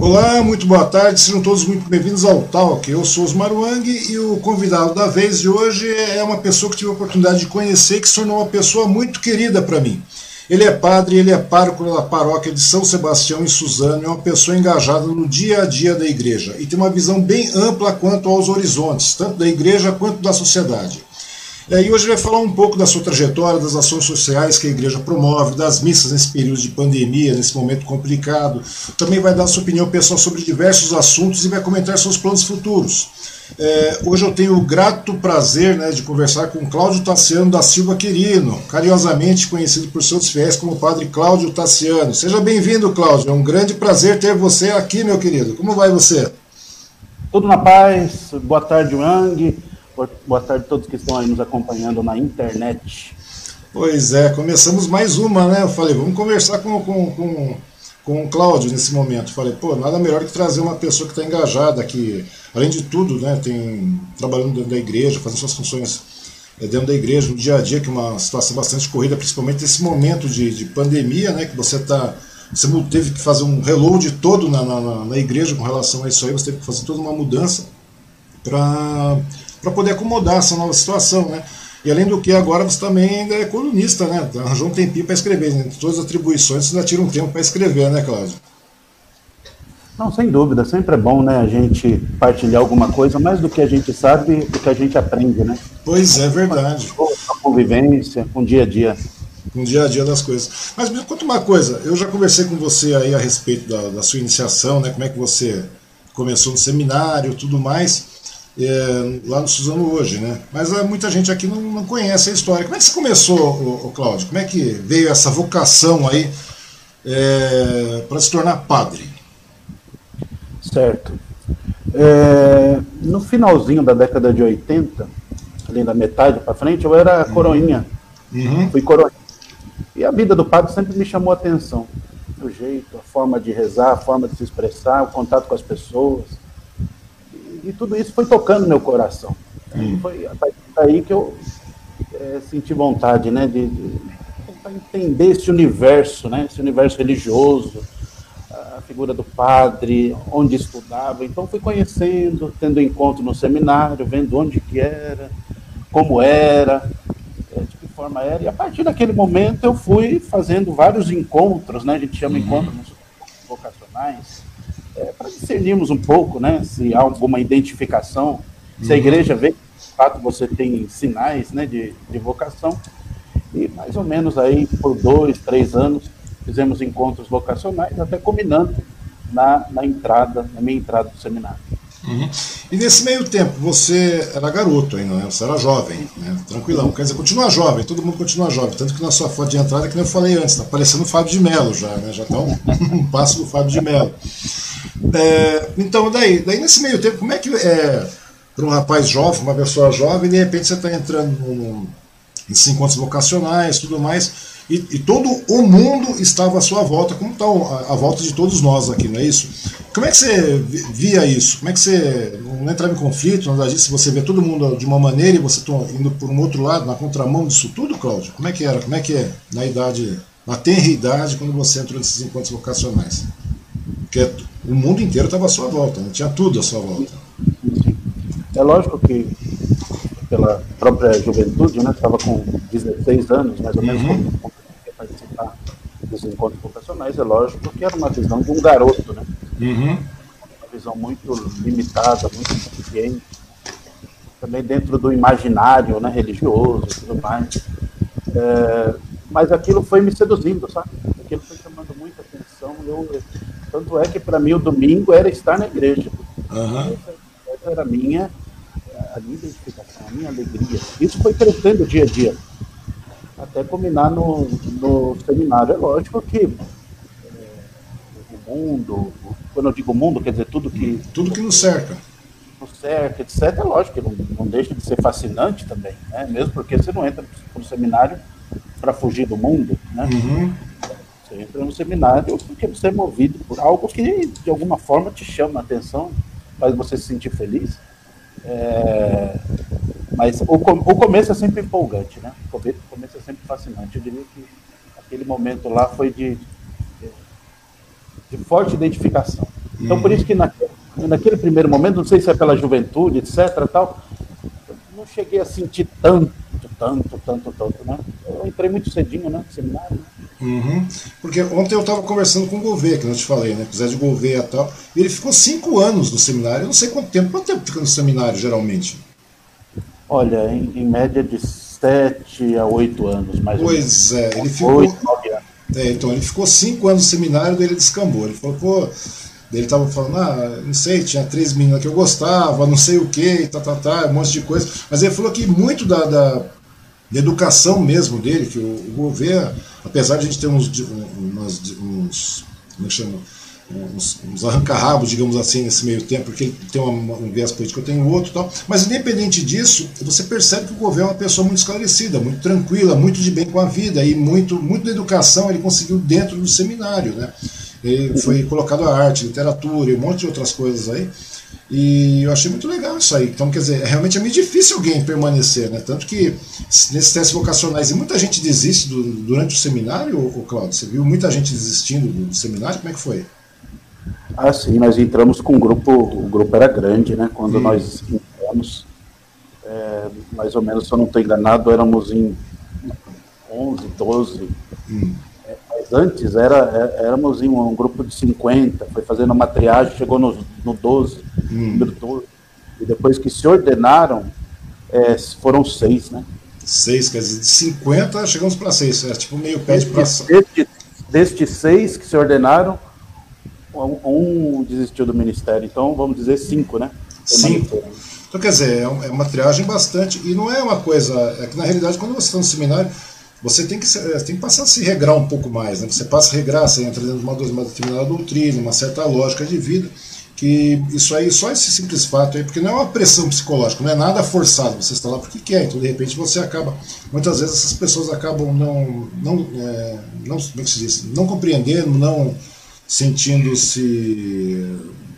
Olá, muito boa tarde, sejam todos muito bem-vindos ao Talk. Eu sou Osmar Wang e o convidado da vez de hoje é uma pessoa que tive a oportunidade de conhecer, que se tornou uma pessoa muito querida para mim. Ele é padre, ele é pároco da paróquia de São Sebastião em Suzano, é uma pessoa engajada no dia a dia da igreja e tem uma visão bem ampla quanto aos horizontes, tanto da igreja quanto da sociedade. E hoje vai falar um pouco da sua trajetória, das ações sociais que a igreja promove, das missas nesse período de pandemia, nesse momento complicado. Também vai dar sua opinião pessoal sobre diversos assuntos e vai comentar seus planos futuros. Hoje eu tenho o grato prazer de conversar com Cláudio Tassiano da Silva Quirino, carinhosamente conhecido por seus fiéis como Padre Cláudio Tassiano. Seja bem-vindo, Cláudio. É um grande prazer ter você aqui, meu querido. Como vai você? Tudo na paz. Boa tarde, Wang. Boa tarde a todos que estão aí nos acompanhando na internet. Pois é, começamos mais uma, né? Eu falei, vamos conversar com o Cláudio nesse momento. Eu falei, pô, nada melhor que trazer uma pessoa que está engajada, que, além de tudo, tem trabalhando dentro da igreja, fazendo suas funções dentro da igreja, no dia a dia, que é uma situação bastante corrida, principalmente nesse momento de pandemia, né? Que você teve que fazer um reload todo na igreja com relação a isso aí, você teve que fazer toda uma mudança para poder acomodar essa nova situação, né? E além do que, agora você também ainda é colunista, né? Arranjou um tempinho para escrever, né? Todas as atribuições você ainda tira um tempo para escrever, né, Cláudio? Não, sem dúvida, sempre é bom, né, a gente partilhar alguma coisa, mais do que a gente sabe, do que a gente aprende, né? Pois é, verdade. A convivência, com o dia a dia. Com o dia a dia das coisas. Mas me conta uma coisa, eu já conversei com você aí a respeito da sua iniciação, né? Como é que você começou no seminário e tudo mais. Lá no Suzano Hoje, né? Mas muita gente aqui não conhece a história. Como é que você começou, Cláudio? Como é que veio essa vocação aí para se tornar padre? Certo. No finalzinho da década de 80, ali da metade para frente, eu era coroinha. Uhum. Fui coroinha. E a vida do padre sempre me chamou a atenção. O jeito, a forma de rezar, a forma de se expressar, o contato com as pessoas. E tudo isso foi tocando meu coração. Foi a partir daí que eu senti vontade, né, de tentar entender esse universo, né, esse universo religioso, a figura do padre, onde estudava. Então fui conhecendo, tendo encontro no seminário, vendo onde que era, como era, de que forma era. E a partir daquele momento eu fui fazendo vários encontros, né, a gente chama encontros vocacionais, para discernirmos um pouco, né, se há alguma identificação, se a igreja vê que, de fato, você tem sinais, né, de vocação. E mais ou menos aí por 2, 3 anos fizemos encontros vocacionais, até combinando na minha entrada do seminário. Uhum. E nesse meio tempo, você era garoto ainda, né? Você era jovem, né? Tranquilão, quer dizer, continua jovem, todo mundo continua jovem, tanto que na sua foto de entrada, que eu falei antes, está parecendo o Fábio de Mello já, né? Já está um passo do Fábio de Mello. Então, daí nesse meio tempo, como é que para um rapaz jovem, uma pessoa jovem, de repente você está entrando nesses encontros vocacionais, tudo mais, e todo o mundo estava à sua volta, como está a volta de todos nós aqui, não é isso? Como é que você via isso? Como é que você não entrava em conflito, nada disso? Você vê todo mundo de uma maneira e você está indo por um outro lado, na contramão disso tudo, Cláudio? Como é que era? Como é que é na tenra idade, quando você entrou nesses encontros vocacionais? Porque o mundo inteiro estava à sua volta, né? Tinha tudo à sua volta. É lógico que, pela própria juventude, né? Estava com 16 anos, mais ou menos, quando eu participar dos encontros vocacionais, é lógico que era uma visão de um garoto, né? Uma visão muito limitada, muito insuficiente, também dentro do imaginário, né, religioso e tudo mais. Mas aquilo foi me seduzindo, sabe? Aquilo foi chamando muita atenção. Tanto é que, para mim, o domingo era estar na igreja. Essa era a minha identificação, a minha alegria. Isso foi crescendo dia a dia, até culminar no seminário. É lógico que o mundo, quando eu digo mundo, quer dizer tudo que nos cerca. Nos cerca, etc. É lógico que não deixa de ser fascinante também, né? Mesmo porque você não entra no seminário para fugir do mundo, né? Você entra no seminário porque você é movido por algo que, de alguma forma, te chama a atenção, faz você se sentir feliz. Mas o começo é sempre empolgante, né? O começo é sempre fascinante. Eu diria que aquele momento lá foi de forte identificação. Então, por isso que naquele primeiro momento, não sei se é pela juventude, etc., tal, não cheguei a sentir tanto, né? Eu entrei muito cedinho, né, no seminário, né? Uhum. Porque ontem eu estava conversando com o Gouveia, que eu te falei, né, com o Zé de Gouveia e tal, e ele ficou 5 anos no seminário, eu não sei quanto tempo fica no seminário, geralmente? Olha, em média de 7 a 8 anos, mais pois ou menos. Pois é, ele ficou... 8, 9 anos. É, então, ele ficou 5 anos no seminário, daí ele descambou, ele falou, pô... Ele estava falando, não sei, tinha 3 meninas que eu gostava, não sei o que, um monte de coisa. Mas ele falou que muito da educação mesmo dele, que o Gouveia, apesar de a gente ter uns arranca-rabos, digamos assim, nesse meio tempo, porque ele tem um viés político, eu tenho outro e tal, mas independente disso, você percebe que o Gouveia é uma pessoa muito esclarecida, muito tranquila, muito de bem com a vida, e muito da educação ele conseguiu dentro do seminário, né? Ele foi colocado a arte, literatura e um monte de outras coisas aí, e eu achei muito legal isso aí. Então, quer dizer, realmente é meio difícil alguém permanecer, né? Tanto que nesses testes vocacionais, e muita gente desiste durante o seminário, ô Cláudio, você viu muita gente desistindo do seminário, como é que foi? Ah, sim, nós entramos com o grupo era grande, né? Quando nós entramos, mais ou menos, se eu não estou enganado, éramos em 11, 12... Antes éramos em um grupo de 50, foi fazendo uma triagem, chegou no 12, número 12, e depois que se ordenaram, foram 6, né? 6, quer dizer, de 50 chegamos para 6, é tipo meio pé de praça. Destes 6 que se ordenaram, um desistiu do ministério, então vamos dizer 5, né? 5. Então, quer dizer, é uma triagem bastante, e não é uma coisa, é que na realidade quando você está no seminário, você tem que passar a se regrar um pouco mais, né? Você passa a regrar, você entra dentro de uma determinada doutrina, uma certa lógica de vida, que isso aí, só esse simples fato aí, porque não é uma pressão psicológica, não é nada forçado, você está lá porque quer, então de repente você acaba, muitas vezes essas pessoas acabam não compreendendo, não sentindo-se...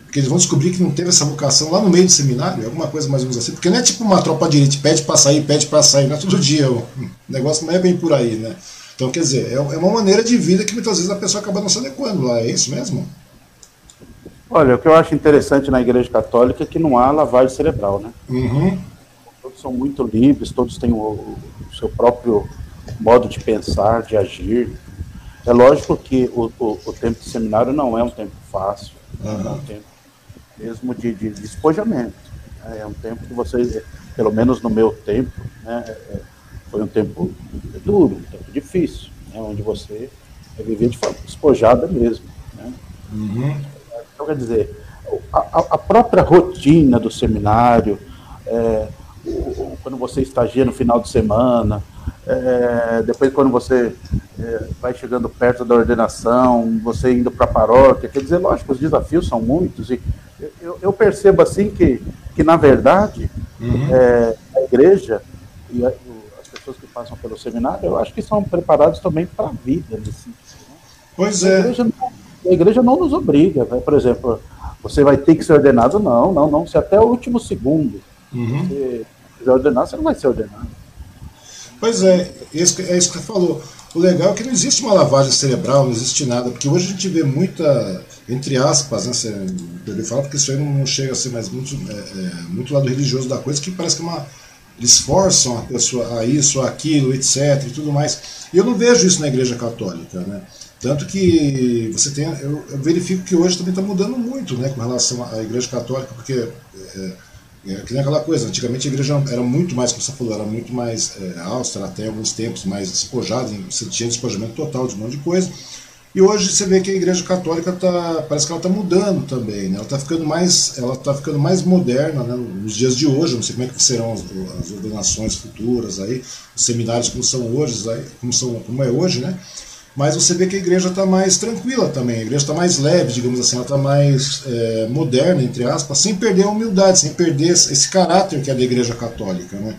Porque eles vão descobrir que não teve essa vocação lá no meio do seminário, alguma coisa mais ou menos assim. Porque não é tipo uma tropa de elite, pede para sair, não é todo dia. O negócio não é bem por aí, né? Então, quer dizer, é uma maneira de vida que muitas vezes a pessoa acaba não se adequando lá, é isso mesmo? Olha, o que eu acho interessante na Igreja Católica é que não há lavagem cerebral, né? Uhum. Todos são muito livres, todos têm o seu próprio modo de pensar, de agir. É lógico que o tempo de seminário não é um tempo fácil, não é um tempo mesmo de despojamento. É um tempo que vocês, pelo menos no meu tempo, né, foi um tempo duro, um tempo difícil, né, onde você vivia de forma despojada mesmo, né? Uhum. Então, quer dizer, a própria rotina do seminário, quando você estagia no final de semana, depois quando você vai chegando perto da ordenação, você indo para a paróquia, quer dizer, lógico, os desafios são muitos, e eu percebo assim que na verdade, a igreja e as pessoas que passam pelo seminário, eu acho que são preparados também para a vida, assim, né? Pois é. A igreja não nos obriga, né? Por exemplo, você vai ter que ser ordenado, não, se até o último segundo você quiser ordenar, você não vai ser ordenado. Pois é, é isso que você falou. O legal é que não existe uma lavagem cerebral, não existe nada, porque hoje a gente vê muita, entre aspas, né, você deve falar, porque isso aí não chega a ser mais muito lado religioso da coisa, que parece que eles forçam a pessoa a isso, a aquilo, etc, e tudo mais. E eu não vejo isso na Igreja Católica, né? Tanto que você tem, eu verifico que hoje também está mudando muito, né, com relação à Igreja Católica, porque... que nem aquela coisa, antigamente a igreja era muito mais, como você falou, era muito mais austera, até alguns tempos mais despojada, você tinha despojamento total de um monte de coisa, e hoje você vê que a Igreja Católica parece que ela está mudando também, né? Ela está ficando mais moderna, né? Nos dias de hoje, não sei como é que serão as ordenações futuras, aí, os seminários como é hoje, né? Mas você vê que a igreja está mais tranquila também, a igreja está mais leve, digamos assim, ela está mais moderna, entre aspas, sem perder a humildade, sem perder esse caráter que é da Igreja Católica, né?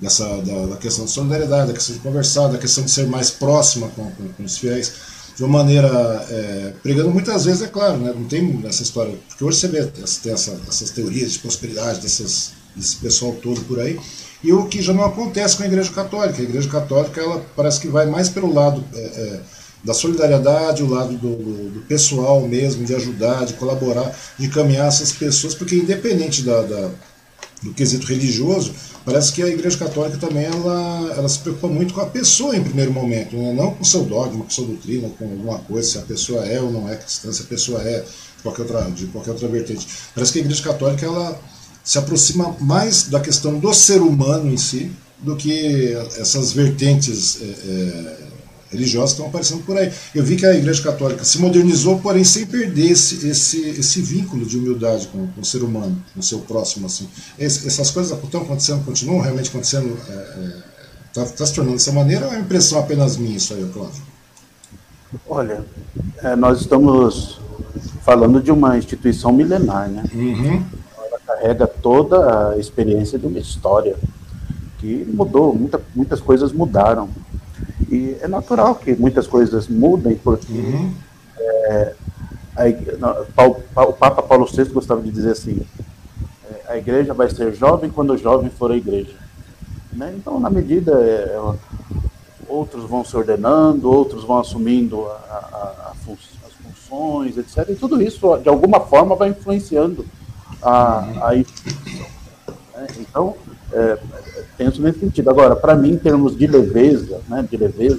Da questão de solidariedade, da questão de conversar, da questão de ser mais próxima com os fiéis, de uma maneira, pregando muitas vezes, é claro, né? Não tem essa história, porque hoje você vê, tem essas teorias de prosperidade, desse pessoal todo por aí, e o que já não acontece com a Igreja Católica. A Igreja Católica, ela parece que vai mais pelo lado da solidariedade, o lado do pessoal mesmo, de ajudar, de colaborar, de caminhar essas pessoas, porque independente do quesito religioso, parece que a Igreja Católica também ela se preocupa muito com a pessoa em primeiro momento, né? Não com o seu dogma, com a sua doutrina, com alguma coisa, se a pessoa é ou não é cristã, se a pessoa é de qualquer outra vertente. Parece que a Igreja Católica ela se aproxima mais da questão do ser humano em si, do que essas vertentes religiosas estão aparecendo por aí. Eu vi que a Igreja Católica se modernizou, porém sem perder esse vínculo de humildade com o ser humano, com o seu próximo. Assim. Essas coisas estão acontecendo, continuam realmente acontecendo, tá se tornando dessa maneira, ou é uma impressão apenas minha isso aí, Cláudio? Olha, nós estamos falando de uma instituição milenar, né? Uhum. Ela carrega toda a experiência de uma história que mudou, muitas coisas mudaram. E é natural que muitas coisas mudem, porque uhum. O Papa Paulo VI gostava de dizer assim, a igreja vai ser jovem quando o jovem for a igreja. Né? Então, na medida, outros vão se ordenando, outros vão assumindo as funções, etc. E tudo isso, de alguma forma, vai influenciando a instituição. Né? Então, penso nesse sentido. Agora, para mim, em termos de leveza, né,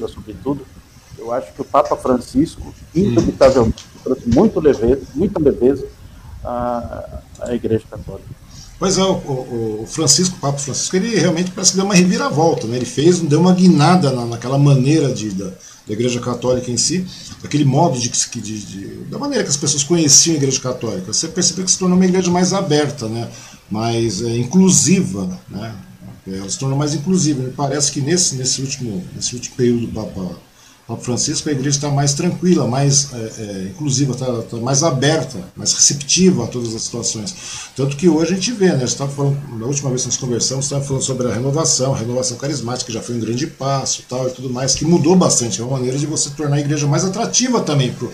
sobretudo, eu acho que o Papa Francisco, indubitavelmente, trouxe muita leveza à Igreja Católica. Pois é, o Papa Francisco, ele realmente parece que deu uma reviravolta, né? Ele deu uma guinada naquela maneira da Igreja Católica em si, daquele modo da maneira que as pessoas conheciam a Igreja Católica. Você percebeu que se tornou uma igreja mais aberta, né? Mais inclusiva, né? Ela se tornou mais inclusiva. Me parece que nesse último período do Papa Francisco, a igreja está mais tranquila, mais inclusiva, está mais aberta, mais receptiva a todas as situações. Tanto que hoje a gente vê, né? Na última vez que nós conversamos, estava falando sobre a renovação carismática, que já foi um grande passo e tudo mais, que mudou bastante. É uma maneira de você tornar a igreja mais atrativa também para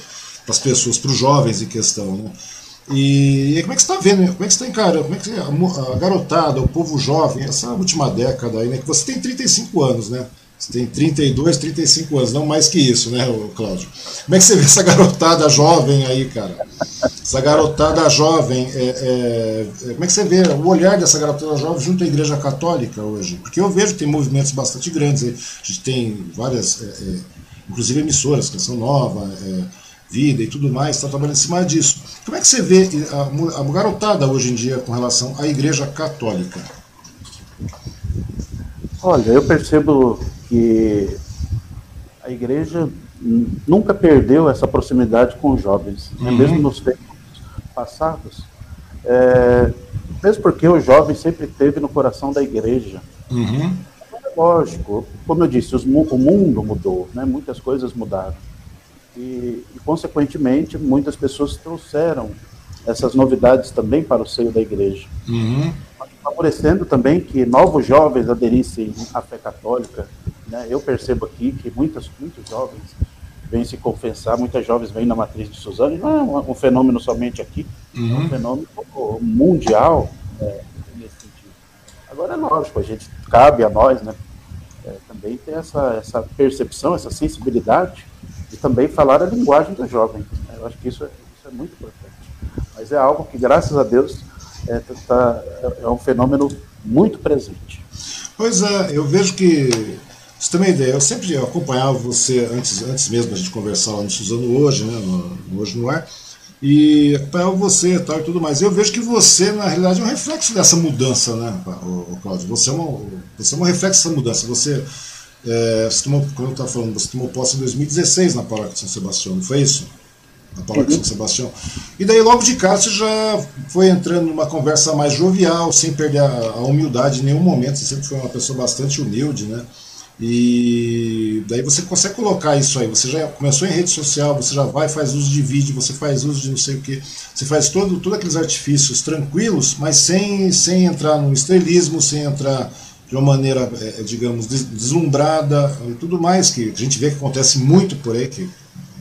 as pessoas, para os jovens em questão, né? E como é que você está vendo, como é que você está encarando, como é que a garotada, o povo jovem, essa última década aí, né, que você tem 35 anos, né, você tem 32, 35 anos, não mais que isso, né, Cláudio? Como é que você vê essa garotada jovem aí, cara? Essa garotada jovem, como é que você vê o olhar dessa garotada jovem junto à Igreja Católica hoje? Porque eu vejo que tem movimentos bastante grandes, aí. A gente tem várias, inclusive emissoras, Canção Nova, Vida e tudo mais, está trabalhando em cima disso. Como é que você vê a garotada hoje em dia com relação à Igreja Católica? Olha, eu percebo que a igreja nunca perdeu essa proximidade com os jovens, uhum. Né? Mesmo nos tempos passados. Mesmo porque o jovem sempre esteve no coração da igreja. Uhum. Lógico, como eu disse, o mundo mudou, né? Muitas coisas mudaram. E, consequentemente, muitas pessoas trouxeram essas novidades também para o seio da igreja. Uhum. Favorecendo também que novos jovens aderissem à fé católica. Né? Eu percebo aqui que muitos jovens vêm se confessar, muitas jovens vêm na matriz de Suzano, não é um fenômeno somente aqui, uhum. É um fenômeno mundial, né, nesse sentido. Agora, é lógico, cabe a nós, né, também ter essa percepção, essa sensibilidade, e também falar a linguagem do jovem. Eu acho que isso é muito importante. Mas é algo que, graças a Deus, é um fenômeno muito presente. Pois é, eu vejo que... Você tem uma ideia, eu sempre acompanhava você, antes mesmo da gente conversar lá no Suzano Hoje, né, Hoje no Ar, e acompanhava você e tudo mais. Eu vejo que você, na realidade, é um reflexo dessa mudança, né, Cláudio? Você é um reflexo dessa mudança. Como eu estava falando, você tomou posse em 2016 na paróquia de São Sebastião, não foi isso? Na paróquia de São Sebastião. E daí logo de cara você já foi entrando numa conversa mais jovial, sem perder a humildade em nenhum momento, você sempre foi uma pessoa bastante humilde, né? E daí você consegue colocar isso aí, você já começou em rede social, você já faz uso de vídeo, você faz uso de não sei o que, você faz todos aqueles artifícios tranquilos, mas sem entrar no estrelismo, sem entrar... de uma maneira, digamos, deslumbrada e tudo mais, que a gente vê que acontece muito por aí, que,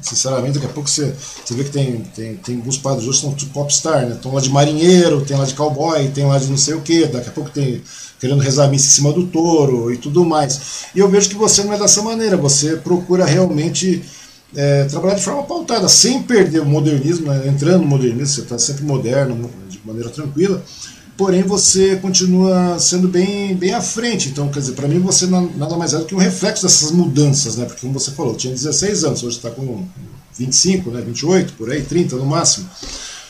sinceramente, daqui a pouco você vê que tem alguns padres hoje que são tipo popstar, né? Estão lá de marinheiro, tem lá de cowboy, tem lá de não sei o quê, daqui a pouco tem querendo rezar missa em cima do touro e tudo mais. E eu vejo que você não é dessa maneira, você procura realmente trabalhar de forma pautada, sem perder o modernismo, né, entrando no modernismo, você está sempre moderno, de maneira tranquila, porém você continua sendo bem à frente. Então, quer dizer, para mim você nada mais é do que um reflexo dessas mudanças, né, porque como você falou, eu tinha 16 anos, hoje está com 25, né, 28, por aí, 30 no máximo.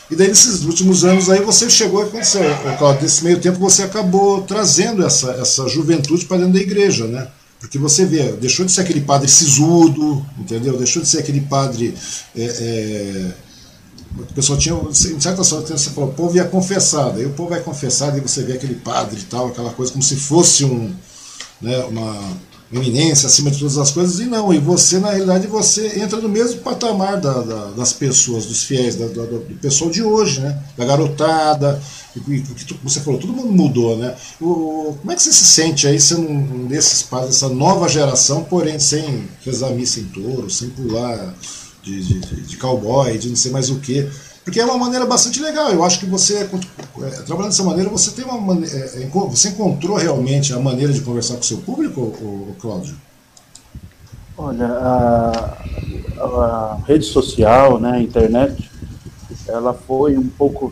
E daí, nesses últimos anos, aí você chegou a acontecer, Cláudio, nesse meio tempo você acabou trazendo essa juventude para dentro da igreja, né? Porque você vê, deixou de ser aquele padre sisudo, entendeu? Deixou de ser aquele padre... o pessoal tinha, em certa sorte, você falou, o povo ia confessar, daí o povo vai confessar, daí você vê aquele padre e tal, aquela coisa como se fosse uma eminência acima de todas as coisas, e não, e você, na realidade, você entra no mesmo patamar das pessoas, dos fiéis, do pessoal de hoje, né, da garotada, e você falou, todo mundo mudou, né, como é que você se sente aí sendo um desses padres, essa nova geração, porém sem rezar missa em touro, sem pular de cowboy, de não sei mais o que, porque é uma maneira bastante legal. Eu acho que você, trabalhando dessa maneira, você tem você encontrou realmente a maneira de conversar com o seu público, o Cláudio? Olha, a rede social, né, a internet, ela foi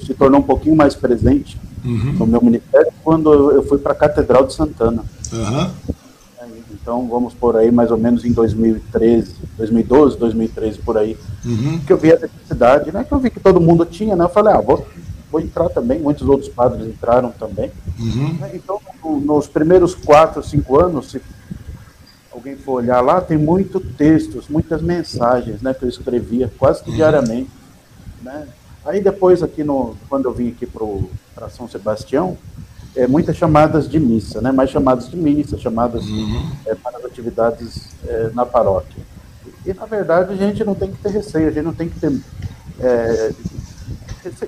se tornou um pouquinho mais presente no meu ministério quando eu fui para a Catedral de Santana. Então, vamos por aí, mais ou menos em 2013, 2012, 2013, por aí, que eu vi essa necessidade, né, que eu vi que todo mundo tinha, né, eu falei, vou entrar também, muitos outros padres entraram também, então, nos primeiros 4 ou 5 anos, se alguém for olhar lá, tem muitos textos, muitas mensagens, né, que eu escrevia quase que diariamente, né, aí depois, aqui quando eu vim aqui para São Sebastião, muitas chamadas de missa, né? Mais chamadas de missa, chamadas para as atividades na paróquia. E, na verdade, a gente não tem que ter receio, a gente não tem que ter...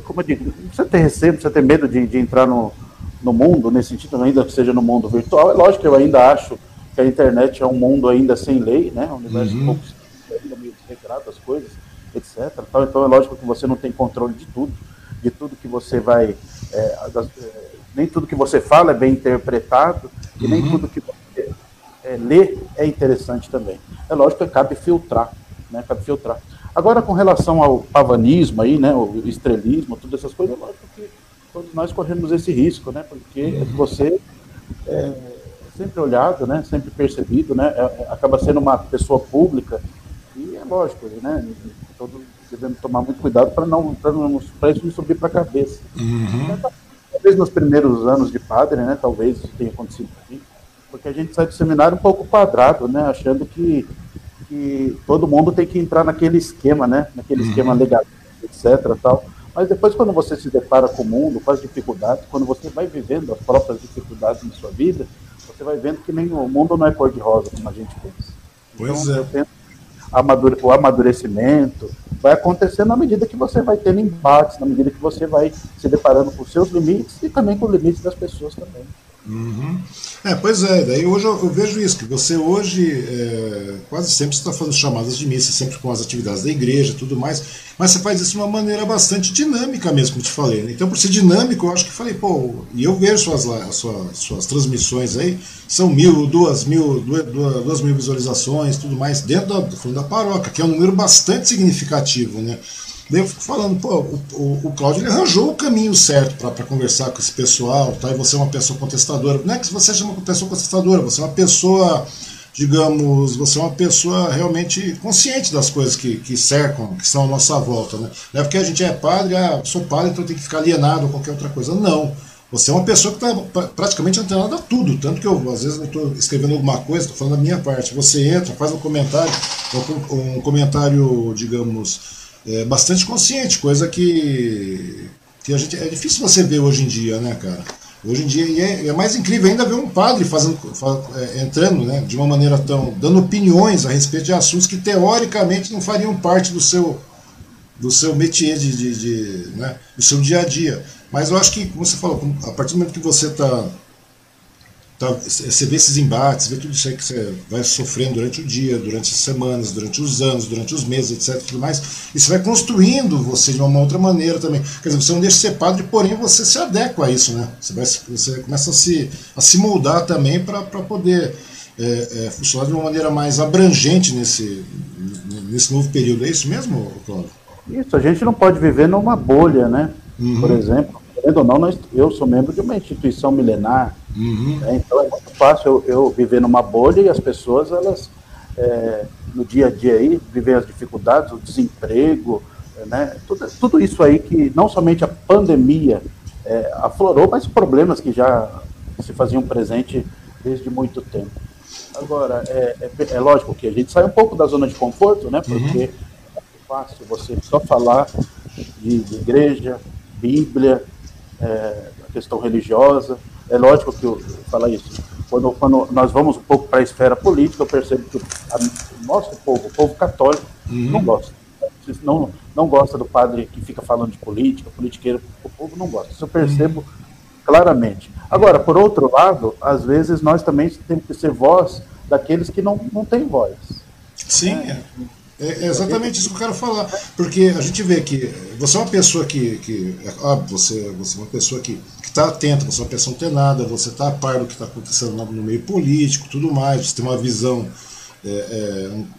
como eu digo, não precisa ter receio, não precisa ter medo de entrar no mundo, nesse sentido, ainda que seja no mundo virtual. É lógico que eu ainda acho que a internet é um mundo ainda sem lei, né? Um universo um pouco ainda meio desregrado, as coisas, etc. Então, é lógico que você não tem controle de tudo que você vai... nem tudo que você fala é bem interpretado e nem tudo que você lê é interessante também. É lógico que cabe filtrar, né? Cabe filtrar. Agora, com relação ao pavanismo, aí, né? O estrelismo, todas essas coisas, é lógico que todos nós corremos esse risco, né? Porque você é sempre olhado, né? Sempre percebido, né? Acaba sendo uma pessoa pública e é lógico, né? Todos devemos tomar muito cuidado para isso não subir para a cabeça. Talvez nos primeiros anos de padre, né, talvez isso tenha acontecido aqui, porque a gente sai do seminário um pouco quadrado, né, achando que todo mundo tem que entrar naquele esquema, né, naquele esquema legal, etc. Tal. Mas depois, quando você se depara com o mundo, com as dificuldades, quando você vai vivendo as próprias dificuldades na sua vida, você vai vendo que nem o mundo não é cor-de-rosa, como a gente pensa. Pois então, o amadurecimento vai acontecendo na medida que você vai tendo embates, na medida que você vai se deparando com os seus limites e também com os limites das pessoas também. Pois é, daí hoje eu vejo isso, que você hoje quase sempre está fazendo chamadas de missa, sempre com as atividades da igreja e tudo mais, mas você faz isso de uma maneira bastante dinâmica mesmo, como eu te falei, né? Então, por ser dinâmico, eu acho que falei, pô, e eu vejo suas transmissões aí, são 1.000, 2.000 visualizações, tudo mais, dentro da paróquia, que é um número bastante significativo, né? Daí eu fico falando, pô, o Cláudio ele arranjou o caminho certo para conversar com esse pessoal, tá? E você é uma pessoa contestadora. Não é que você seja uma pessoa contestadora, você é uma pessoa, digamos, você é uma pessoa realmente consciente das coisas que cercam, que estão à nossa volta, né? Não é porque a gente é padre, sou padre, então tem que ficar alienado ou qualquer outra coisa. Não. Você é uma pessoa que está praticamente antenada a tudo, tanto que eu, às vezes, eu estou escrevendo alguma coisa, estou falando da minha parte. Você entra, faz um comentário, digamos, bastante consciente, coisa que a gente, é difícil você ver hoje em dia, né, cara? Hoje em dia, e é mais incrível ainda ver um padre entrando, né, de uma maneira tão, dando opiniões a respeito de assuntos que teoricamente não fariam parte do seu métier, né, do seu dia a dia. Mas eu acho que, como você falou, a partir do momento que você você vê esses embates, vê tudo isso aí que você vai sofrendo durante o dia, durante as semanas, durante os anos, durante os meses, etc. Tudo mais, e você vai construindo você de uma outra maneira também. Quer dizer, você não deixa de ser padre, porém você se adequa a isso, né? Você começa a se moldar também para poder funcionar de uma maneira mais abrangente nesse novo período. É isso mesmo, Cláudio? Isso, a gente não pode viver numa bolha, né? Uhum. Por exemplo, querendo ou não, eu sou membro de uma instituição milenar, uhum. né? Então é muito fácil eu viver numa bolha e as pessoas, elas, no dia a dia aí, vivem as dificuldades, o desemprego, né? Tudo isso aí que não somente a pandemia aflorou, mas problemas que já se faziam presente desde muito tempo. Agora, é lógico que a gente sai um pouco da zona de conforto, né? Porque uhum. é fácil você só falar de igreja, Bíblia, a questão religiosa. É lógico que eu falar isso. Quando nós vamos um pouco para a esfera política, eu percebo que o nosso povo, o povo católico, uhum. não gosta. Não gosta do padre que fica falando de política, politiqueiro, o povo não gosta. Isso eu percebo claramente. Agora, por outro lado, às vezes nós também temos que ser voz daqueles que não têm voz. Sim, né? É exatamente isso que eu quero falar. Porque a gente vê que você é uma pessoa que óbvio, você é uma pessoa que está atenta, você é uma pessoa antenada, você está a par do que está acontecendo no meio político, tudo mais, você tem uma visão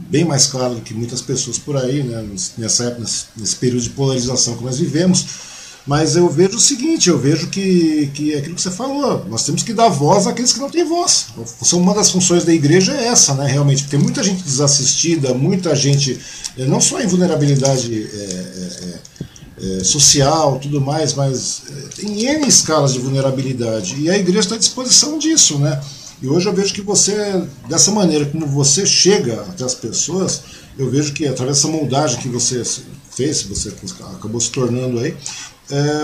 bem mais clara do que muitas pessoas por aí, né, nesse período de polarização que nós vivemos. Mas eu vejo o seguinte, eu vejo que é aquilo que você falou, nós temos que dar voz àqueles que não têm voz. Uma das funções da igreja é essa, né, realmente, porque tem muita gente desassistida, muita gente, não só em vulnerabilidade social, tudo mais, mas tem N escalas de vulnerabilidade, e a igreja está à disposição disso, né. E hoje eu vejo que você, dessa maneira como você chega até as pessoas, eu vejo que através dessa moldagem que você fez, você acabou se tornando aí,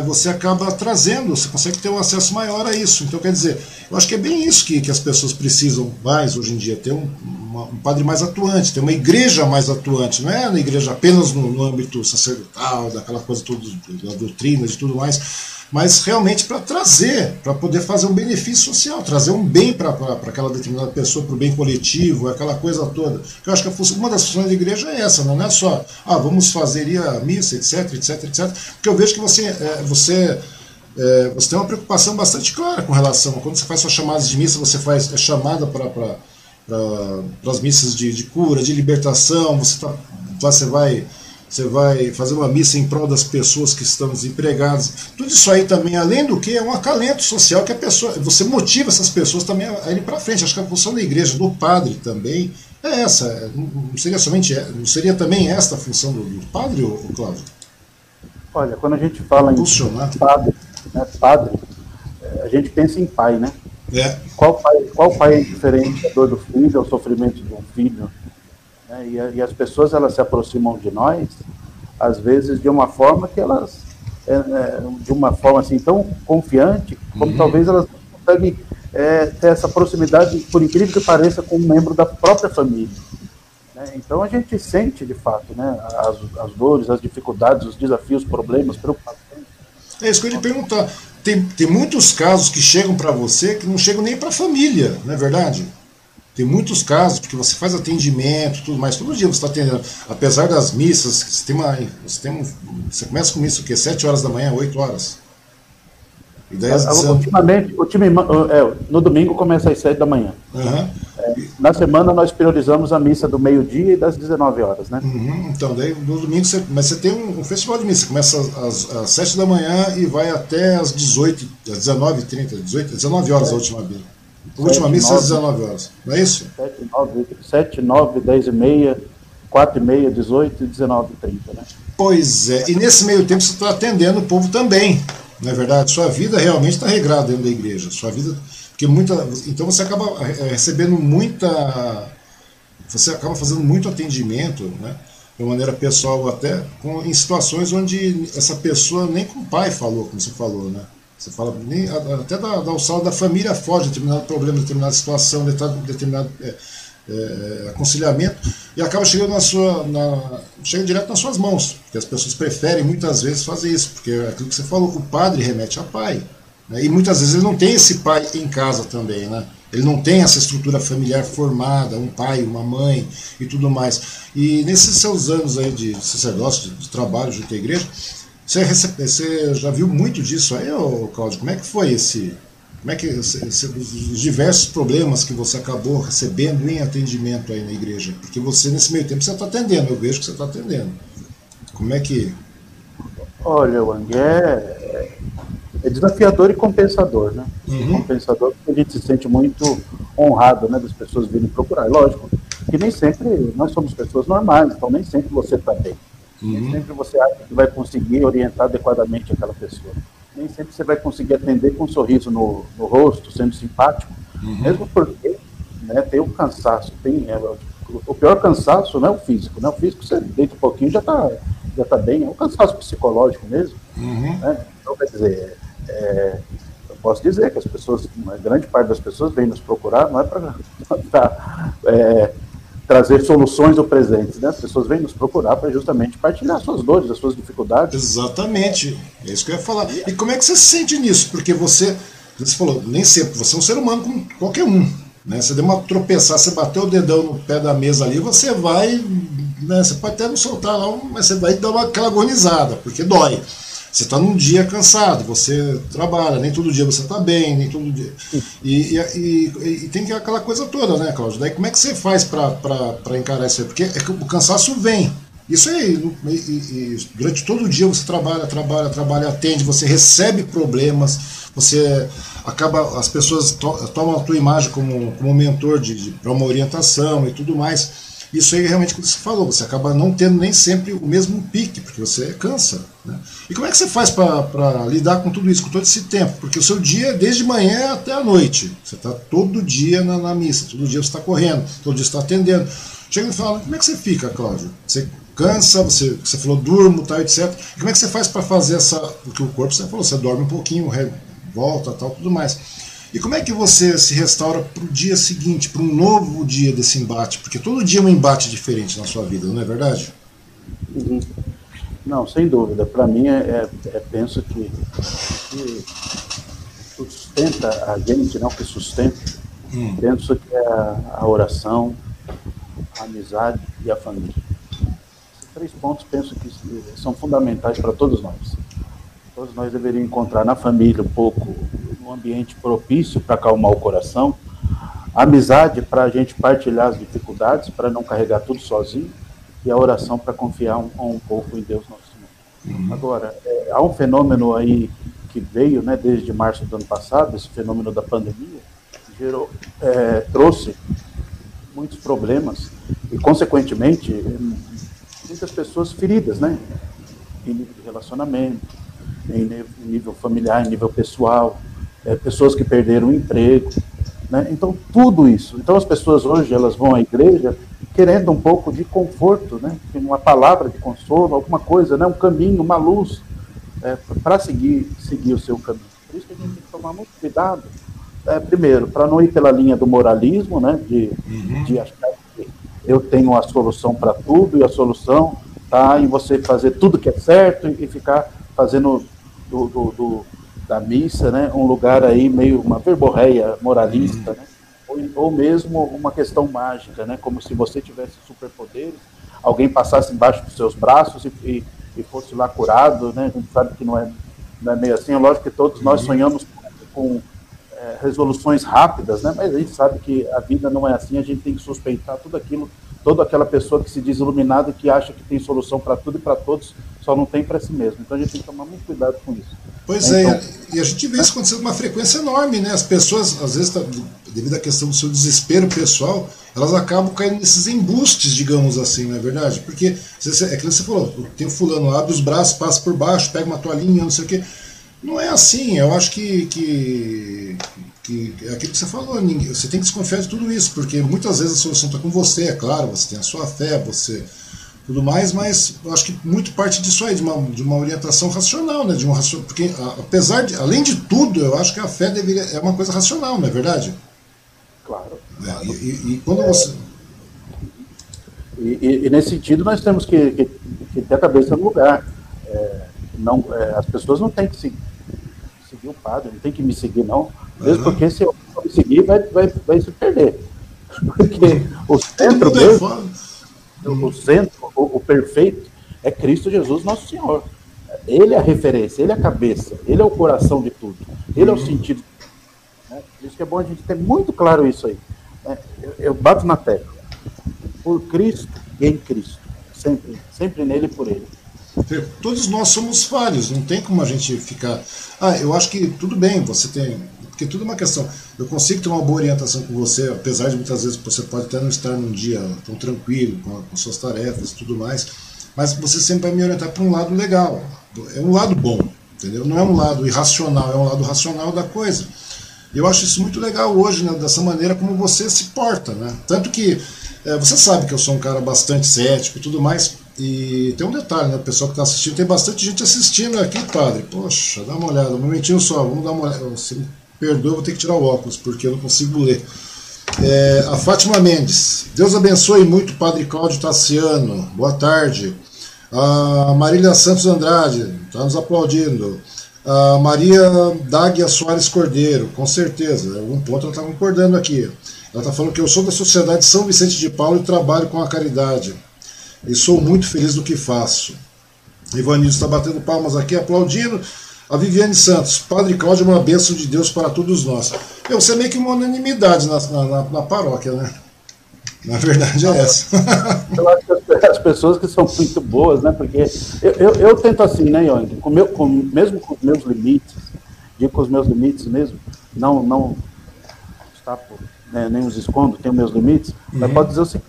você acaba trazendo, você consegue ter um acesso maior a isso. Então, quer dizer, eu acho que é bem isso que as pessoas precisam mais hoje em dia, ter um padre mais atuante, ter uma igreja mais atuante, não é a igreja apenas no âmbito sacerdotal, daquela coisa toda, da doutrina, de tudo mais, mas realmente para trazer, para poder fazer um benefício social, trazer um bem para aquela determinada pessoa, para o bem coletivo, aquela coisa toda. Eu acho que uma das funções da igreja é essa, não é só, vamos fazer a missa, etc, etc, etc, porque eu vejo que você tem uma preocupação bastante clara com relação a quando você faz suas chamadas de missa, você faz chamada para as missas de cura, de libertação, você vai fazer uma missa em prol das pessoas que estão desempregadas. Tudo isso aí também, além do que, é um acalento social que você motiva essas pessoas também a irem para frente. Acho que a função da igreja, do padre também, é essa. Não seria também esta a função do padre, Cláudio? Olha, quando a gente fala em padre, né, a gente pensa em pai, né? É. Qual pai é indiferente à dor do filho, ao sofrimento de um filho? E as pessoas, elas se aproximam de nós, às vezes, de uma forma que elas, de uma forma assim tão confiante, como talvez elas não conseguem ter essa proximidade, por incrível que pareça, com um membro da própria família. Então a gente sente, de fato, né, as dores, as dificuldades, os desafios, os problemas, preocupações. É isso que eu ia te perguntar. Tem muitos casos que chegam para você que não chegam nem para a família, não é verdade? Tem muitos casos, porque você faz atendimento, tudo mais, todo dia você está atendendo, apesar das missas, você começa com missa o quê? 7 horas da manhã, 8 horas? E daí ultimamente, no domingo começa às 7 da manhã. Uhum. Na semana nós priorizamos a missa do meio-dia e das 19 horas, né? Uhum. Então, daí no domingo você tem um festival de missa, começa às 7 da manhã e vai até às 18, às 19h30, 19 horas a última vez. A última missa às 19 horas, não é isso? 7, 9, 10 e meia, 4 e meia, 18 e 19 e 30, né? Pois é, e nesse meio tempo você está atendendo o povo também, não é verdade? Sua vida realmente está regrada dentro da igreja, sua vida, porque então você acaba recebendo você acaba fazendo muito atendimento, né? De maneira pessoal até, em situações onde essa pessoa nem com o pai falou, como você falou, né? Você fala, até da alçada da família foge de determinado problema, determinada situação, determinado aconselhamento, e acaba chegando chega direto nas suas mãos, porque as pessoas preferem muitas vezes fazer isso, porque aquilo que você falou, o padre remete a pai, né? E muitas vezes ele não tem esse pai em casa também, né? Ele não tem essa estrutura familiar formada, um pai, uma mãe e tudo mais. E nesses seus anos aí de sacerdócio, de trabalho junto à igreja, você já viu muito disso aí, Cláudio? Como é que foi Como é que os diversos problemas que você acabou recebendo em atendimento aí na igreja? Porque você, nesse meio tempo, você está atendendo, eu vejo que você está atendendo. Como é que... Olha, Wang, é desafiador e compensador, né? Uhum. Compensador porque a gente se sente muito honrado, né, das pessoas virem procurar. Lógico que nem sempre nós somos pessoas normais, então nem sempre você está bem. Uhum. Nem sempre você acha que vai conseguir orientar adequadamente aquela pessoa. Nem sempre você vai conseguir atender com um sorriso no rosto, sendo simpático, uhum. Mesmo porque, né, tem o cansaço, o pior cansaço não é o físico, né? O físico você deita um pouquinho e já tá bem, é um cansaço psicológico mesmo, uhum. Né? Então, quer dizer, eu posso dizer que as pessoas, uma grande parte das pessoas vem nos procurar, não é para trazer soluções ao presente, né? As pessoas vêm nos procurar para justamente partilhar as suas dores, as suas dificuldades. Exatamente, é isso que eu ia falar. E como é que você se sente nisso? Porque você falou, nem sempre, você é um ser humano como qualquer um, né? Você deu uma tropeçada, você bateu o dedão no pé da mesa ali, você vai, né? Você pode até não soltar lá, mas você vai dar aquela agonizada, porque dói. Você está num dia cansado, você trabalha, nem todo dia você está bem, nem todo dia. E tem aquela coisa toda, né, Cláudio? Daí como é que você faz para encarar isso aí? Porque o cansaço vem. Isso aí, durante todo o dia você trabalha, atende, você recebe problemas, você acaba, as pessoas tomam a tua imagem como mentor para uma orientação e tudo mais. Isso aí realmente, como você falou, você acaba não tendo nem sempre o mesmo pique, porque você cansa, né? E como é que você faz para lidar com tudo isso, com todo esse tempo? Porque o seu dia é desde manhã até a noite. Você está todo dia na missa, todo dia você está correndo, todo dia você está atendendo. Chega e fala, como é que você fica, Cláudio? Você cansa, você falou durmo, tal, etc. E como é que você faz para fazer essa... Porque o corpo, você falou, você dorme um pouquinho, volta, tal, tudo mais. E como é que você se restaura para o dia seguinte, para um novo dia desse embate? Porque todo dia é um embate diferente na sua vida, não é verdade? Uhum. Não, sem dúvida. Para mim, penso que sustenta a gente, não que sustenta. Penso que é a oração, a amizade e a família. Esses três pontos, penso que são fundamentais para todos nós. Todos nós deveríamos encontrar na família um pouco... um ambiente propício para acalmar o coração, amizade para a gente partilhar as dificuldades, para não carregar tudo sozinho, e a oração para confiar um pouco em Deus nosso Senhor. Uhum. Agora, há um fenômeno aí que veio, né, desde março do ano passado, esse fenômeno da pandemia, gerou, trouxe muitos problemas e, consequentemente, muitas pessoas feridas, né, em nível de relacionamento, em nível familiar, em nível pessoal, pessoas que perderam o emprego, né? Então, tudo isso. Então, as pessoas hoje, elas vão à igreja querendo um pouco de conforto, né? Uma palavra de consolo, alguma coisa, né? Um caminho, uma luz, para seguir o seu caminho. Por isso que a gente tem que tomar muito cuidado, primeiro, para não ir pela linha do moralismo, né? De achar que eu tenho a solução para tudo, e a solução está em você fazer tudo que é certo e ficar fazendo da missa, né, um lugar aí meio uma verborreia moralista, né, ou mesmo uma questão mágica, né, como se você tivesse superpoderes, alguém passasse embaixo dos seus braços e fosse lá curado, né, a gente sabe que não é meio assim, lógico que todos nós sonhamos com resoluções rápidas, né, mas a gente sabe que a vida não é assim, a gente tem que suspeitar tudo aquilo, toda aquela pessoa que se diz iluminada, que acha que tem solução para tudo e para todos, só não tem para si mesmo. Então a gente tem que tomar muito cuidado com isso. Pois então, e a gente vê isso acontecendo com uma frequência enorme, né? As pessoas, às vezes, devido à questão do seu desespero pessoal, elas acabam caindo nesses embustes, digamos assim, não é verdade? Porque, é aquilo que você falou, tem o fulano, abre os braços, passa por baixo, pega uma toalhinha, não sei o quê. Não é assim, eu acho que é aquilo que você falou, você tem que desconfiar de tudo isso, porque muitas vezes a solução está com você, é claro, você tem a sua fé, você tudo mais, mas eu acho que muito parte disso aí, de uma orientação racional, né? Porque apesar de, além de tudo, eu acho que a fé é uma coisa racional, não é verdade? Claro. E quando você... E nesse sentido nós temos que ter a cabeça no lugar, as pessoas não têm que seguir o padre, não tem que me seguir, não. Mesmo porque se eu me seguir, vai se perder. Porque o centro mesmo, o perfeito, é Cristo Jesus nosso Senhor. Ele é a referência, ele é a cabeça, ele é o coração de tudo. Ele é o sentido. Né? Por isso que é bom a gente ter muito claro isso aí. Né? Eu bato na tecla. Por Cristo e em Cristo. Sempre, sempre nele e por ele. Todos nós somos falhos, não tem como a gente ficar... Ah, eu acho que tudo bem, você tem... Porque tudo é uma questão. Eu consigo ter uma boa orientação com você, apesar de muitas vezes você pode até não estar num dia tão tranquilo, com suas tarefas e tudo mais, mas você sempre vai me orientar para um lado legal. É um lado bom, entendeu? Não é um lado irracional, é um lado racional da coisa. Eu acho isso muito legal hoje, né, dessa maneira como você se porta, né? Tanto que você sabe que eu sou um cara bastante cético e tudo mais. E tem um detalhe, né, o pessoal que está assistindo, tem bastante gente assistindo aqui, padre. Poxa, dá uma olhada, um momentinho só, vamos dar uma olhada. Se me perdoa, vou ter que tirar o óculos, porque eu não consigo ler. A Fátima Mendes, Deus abençoe muito, padre Cláudio Tassiano, boa tarde. A Marília Santos Andrade, está nos aplaudindo. A Maria Dáguia Soares Cordeiro, com certeza, em algum ponto ela está concordando aqui. Ela está falando que eu sou da Sociedade São Vicente de Paulo e trabalho com a caridade. E sou muito feliz no que faço. Ivanildo está batendo palmas aqui, aplaudindo. A Viviane Santos, padre Cláudio, uma bênção de Deus para todos nós. Eu sei meio que uma unanimidade na paróquia, né? Na verdade é essa. Eu acho que as pessoas que são muito boas, né? Porque eu tento assim, né, Ione? Mesmo com os meus limites, digo com os meus limites mesmo, não está por, né, nem os escondo, tenho meus limites, mas pode dizer o seguinte.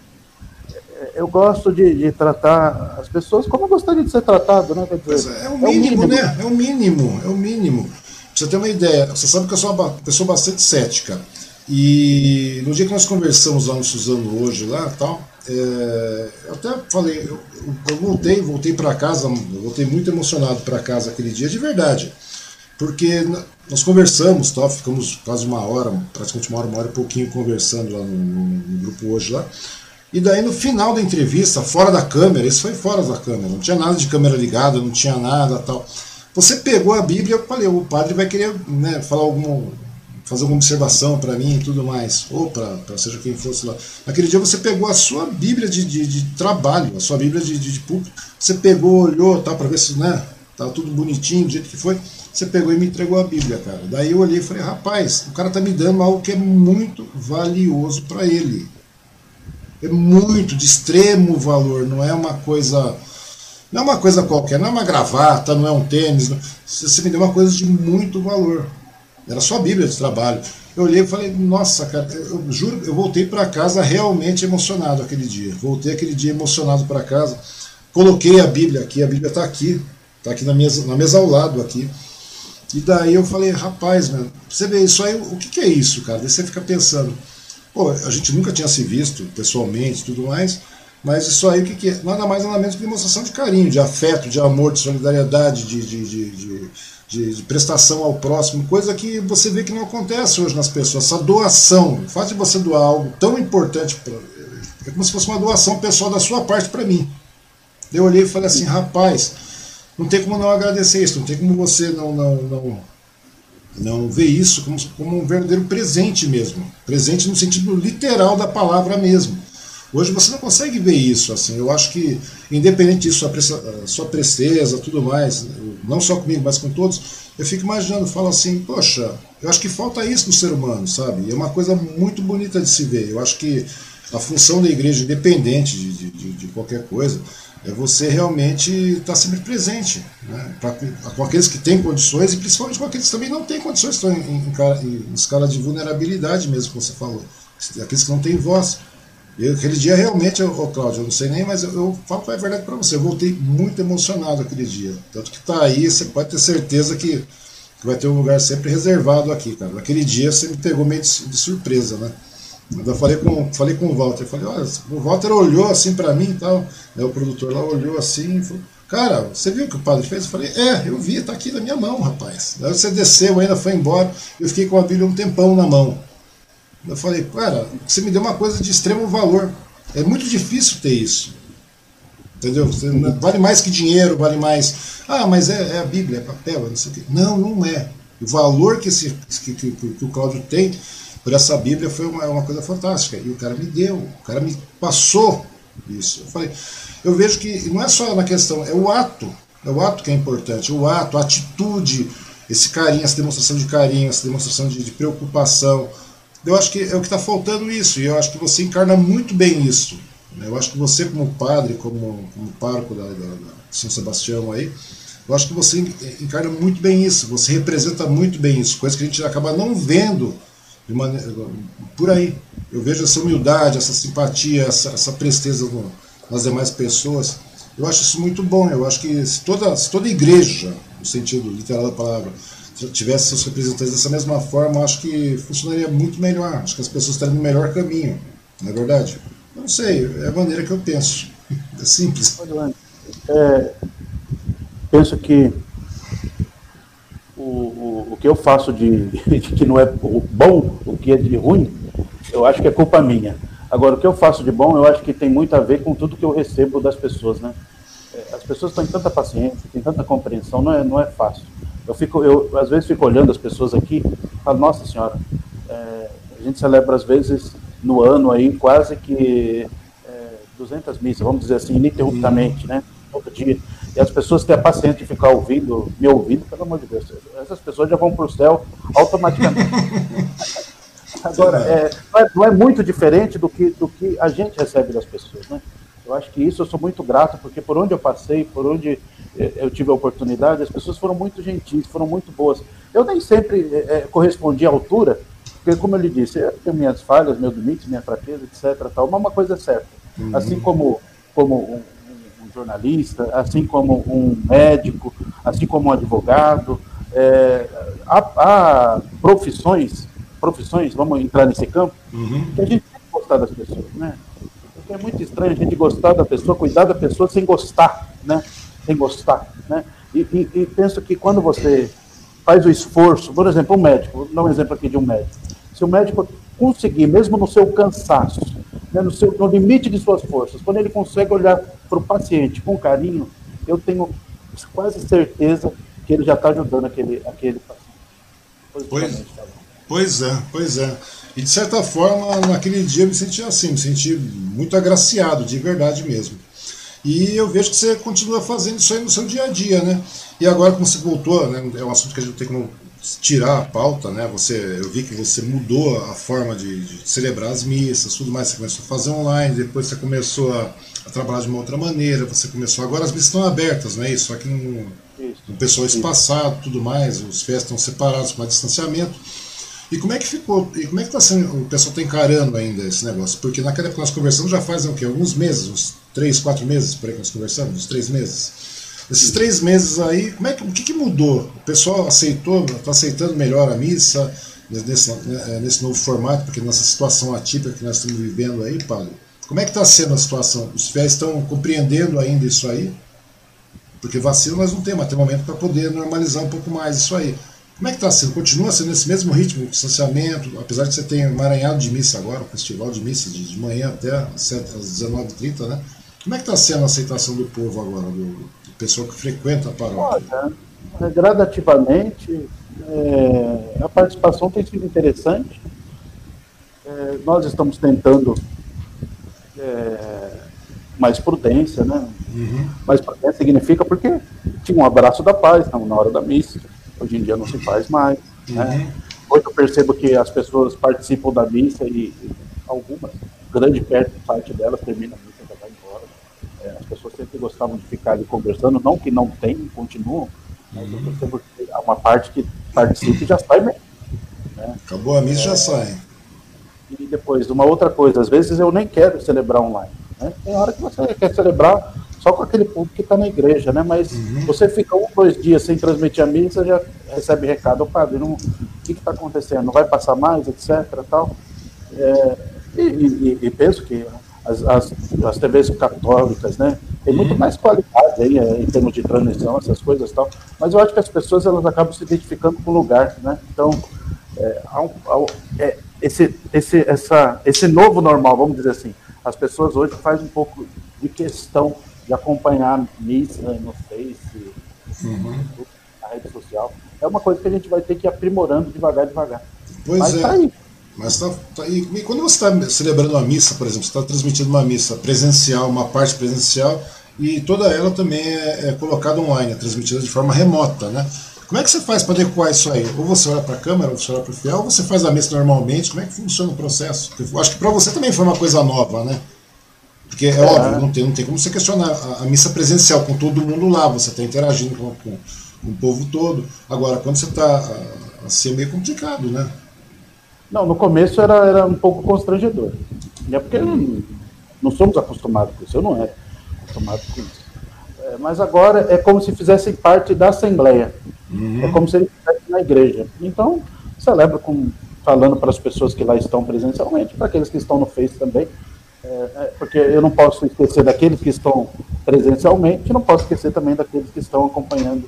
Eu gosto de tratar as pessoas como eu gostaria de ser tratado, né? Quer dizer, é o mínimo, né? É o mínimo, é o mínimo. Pra você ter uma ideia, você sabe que eu sou uma pessoa bastante cética. E no dia que nós conversamos lá no Suzano Hoje, lá tal, eu até falei, eu voltei para casa, eu voltei muito emocionado para casa aquele dia, de verdade. Porque nós conversamos, tal, ficamos quase uma hora, praticamente uma hora e pouquinho conversando lá no grupo Hoje lá. E daí no final da entrevista, fora da câmera, isso foi fora da câmera, não tinha nada de câmera ligada, não tinha nada tal. Você pegou a Bíblia e eu falei, o padre vai querer, né, fazer alguma observação para mim e tudo mais, ou para seja quem fosse lá. Naquele dia você pegou a sua Bíblia de trabalho, a sua Bíblia de público, você pegou, olhou, tá, para ver se, né, tá tudo bonitinho, do jeito que foi, você pegou e me entregou a Bíblia, cara. Daí eu olhei e falei, rapaz, o cara tá me dando algo que é muito valioso para ele. É muito, de extremo valor, não é uma coisa. Não é uma coisa qualquer, não é uma gravata, não é um tênis. Você me deu uma coisa de muito valor. Era só a Bíblia de trabalho. Eu olhei e falei, nossa, cara, eu juro, eu voltei para casa realmente emocionado aquele dia. Voltei aquele dia emocionado para casa. Coloquei a Bíblia aqui, a Bíblia está aqui. Está aqui na mesa ao lado aqui. E daí eu falei, rapaz, mano, você vê isso aí, o que é isso, cara? Daí você fica pensando. Pô, a gente nunca tinha se visto pessoalmente e tudo mais, mas isso aí o que é? Nada mais, nada menos que demonstração de carinho, de afeto, de amor, de solidariedade, de prestação ao próximo, coisa que você vê que não acontece hoje nas pessoas. Essa doação, o fato de você doar algo tão importante, é como se fosse uma doação pessoal da sua parte para mim. Eu olhei e falei assim, rapaz, não tem como não agradecer isso, não tem como você não vê isso como um verdadeiro presente mesmo. Presente no sentido literal da palavra mesmo. Hoje você não consegue ver isso, assim. Eu acho que, independente disso, sua presteza, tudo mais, não só comigo, mas com todos, eu fico imaginando, falo assim, poxa, eu acho que falta isso no ser humano, sabe? E é uma coisa muito bonita de se ver. Eu acho que a função da igreja, independente de qualquer coisa, é você realmente estar sempre presente, né? Com aqueles que têm condições e principalmente com aqueles que também não têm condições, estão em escala de vulnerabilidade mesmo, como você falou, aqueles que não têm voz. Eu, aquele dia realmente, Cláudio, eu não sei nem, mas eu falo a verdade para você, eu voltei muito emocionado aquele dia, tanto que está aí, você pode ter certeza que vai ter um lugar sempre reservado aqui, cara. Aquele dia você me pegou meio de surpresa, né? Eu falei com o Walter, falei, olha, o Walter olhou assim pra mim e tal, né, o produtor lá olhou assim e falou, cara, você viu o que o padre fez? Eu falei, eu vi, tá aqui na minha mão, rapaz. Aí você desceu, ainda foi embora, eu fiquei com a Bíblia um tempão na mão. Eu falei, cara, você me deu uma coisa de extremo valor, é muito difícil ter isso, entendeu? Vale mais que dinheiro, vale mais, mas é a Bíblia, é papel, não sei o quê. Não é. O valor que o Cláudio tem por essa Bíblia foi uma coisa fantástica. E o cara me deu, o cara me passou isso. Eu falei, eu vejo que não é só na questão, é o ato que é importante, o ato, a atitude, esse carinho, essa demonstração de carinho, essa demonstração de preocupação. Eu acho que é o que está faltando isso, e eu acho que você encarna muito bem isso. Eu acho que você, como padre, como pároco da São Sebastião aí, eu acho que você encarna muito bem isso, você representa muito bem isso, coisa que a gente acaba não vendo de maneira, por aí. Eu vejo essa humildade, essa simpatia, essa presteza nas demais pessoas. Eu acho isso muito bom. Eu acho que se toda igreja, no sentido literal da palavra, tivesse seus representantes dessa mesma forma, eu acho que funcionaria muito melhor. Acho que as pessoas estariam no melhor caminho, não é verdade? Não sei, é a maneira que eu penso. É simples. Penso que o que eu faço de que não é bom, o que é de ruim, eu acho que é culpa minha. Agora, o que eu faço de bom, eu acho que tem muito a ver com tudo que eu recebo das pessoas, né? As pessoas têm tanta paciência, têm tanta compreensão, não é fácil. Eu às vezes fico olhando as pessoas aqui e falo, nossa senhora, a gente celebra às vezes no ano aí quase que 200 missas, vamos dizer assim, ininterruptamente, né? Todo dia. E as pessoas têm a paciência de ficar ouvindo, me ouvindo, pelo amor de Deus, essas pessoas já vão para o céu automaticamente. Agora, não é muito diferente do que a gente recebe das pessoas, né? Eu acho que isso eu sou muito grato, porque por onde eu passei, por onde eu tive a oportunidade, as pessoas foram muito gentis, foram muito boas. Eu nem sempre correspondi à altura, porque, como eu lhe disse, eu tenho minhas falhas, meus limites, minha fraqueza, etc. Tal, mas uma coisa é certa. Uhum. Assim como um jornalista, assim como um médico, assim como um advogado, há profissões, vamos entrar nesse campo, que a gente tem que gostar das pessoas, né? Porque é muito estranho a gente gostar da pessoa, cuidar da pessoa sem gostar, né? Sem gostar, né? E penso que quando você faz o esforço, por exemplo, um médico, vou dar um exemplo aqui de um médico. Se o médico conseguir, mesmo no seu cansaço, né, no limite de suas forças, quando ele consegue olhar para o paciente com carinho, eu tenho quase certeza que ele já está ajudando aquele paciente. Pois é. E, de certa forma, naquele dia eu me senti assim, me senti muito agraciado, de verdade mesmo. E eu vejo que você continua fazendo isso aí no seu dia a dia, né? E agora, como você voltou, né, é um assunto que a gente tem que tirar a pauta, né? Eu vi que você mudou a forma de celebrar as missas, tudo mais, você começou a fazer online, depois você começou a trabalhar de uma outra maneira, agora as missas estão abertas, né? Isso, só que no pessoal espaçado, tudo mais, os festas estão separados, com mais distanciamento. E como é que ficou? E como é que tá sendo? O pessoal está encarando ainda esse negócio? Porque naquela época nós conversamos já faz o quê? Alguns meses, uns 3, 4 meses, por aí que nós conversamos, uns 3 meses. Esses 3 meses aí, o que mudou? O pessoal está aceitando melhor a missa nesse novo formato, porque nessa situação atípica que nós estamos vivendo aí, padre? Como é que está sendo a situação? Os fiéis estão compreendendo ainda isso aí? Porque vacina nós não temos até o momento para poder normalizar um pouco mais isso aí. Como é que está sendo? Continua sendo nesse mesmo ritmo de distanciamento, apesar de você ter um emaranhado de missa agora, um festival de missa de manhã até às 19h30, né? Como é que está sendo a aceitação do povo agora, do pessoal que frequenta a paróquia? Olha, gradativamente, a participação tem sido interessante. Nós estamos tentando mais prudência, né? Mais prudência significa porque tinha um abraço da paz na hora da missa. Hoje em dia não se faz mais, né? Hoje eu percebo que as pessoas participam da missa e algumas, grande parte delas termina a missa e já vai embora. As pessoas sempre gostavam de ficar ali conversando, não que não tenham, continuam, mas eu percebo que há uma parte que participa e já sai mesmo, né? Acabou a missa e já sai. E depois, uma outra coisa, às vezes eu nem quero celebrar online, né? Tem hora que você quer celebrar só com aquele público que está na igreja, né? Mas você fica 1, 2 dias sem transmitir a missa, já recebe recado, padre, o que está acontecendo? Não vai passar mais, etc. Tal. E penso que as TVs católicas, né? Tem muito mais qualidade aí, em termos de transmissão, essas coisas e tal. Mas eu acho que as pessoas elas acabam se identificando com o lugar, né? Então, esse novo normal, vamos dizer assim, as pessoas hoje fazem um pouco de questão de acompanhar a missa no Face, na rede social. É uma coisa que a gente vai ter que ir aprimorando devagar. Pois mas tá aí. Mas tá aí. E quando você está celebrando uma missa, por exemplo, você está transmitindo uma missa presencial, uma parte presencial, e toda ela também é colocada online, é transmitida de forma remota, né? Como é que você faz para adequar isso aí? Ou você olha para a câmera, ou você olha para o fiel, ou você faz a missa normalmente? Como é que funciona o processo? Porque eu acho que para você também foi uma coisa nova, né? Porque é óbvio, não tem como você questionar a missa presencial com todo mundo lá, você está interagindo com o povo todo. Agora, quando você está assim, é meio complicado, né? Não, no começo era um pouco constrangedor. É porque não somos acostumados com isso, eu não era acostumado com isso. É, mas agora é como se fizessem parte da Assembleia. Uhum. É como se ele estivesse na igreja. Então, celebra falando para as pessoas que lá estão presencialmente, para aqueles que estão no Face também, porque eu não posso esquecer daqueles que estão presencialmente, não posso esquecer também daqueles que estão acompanhando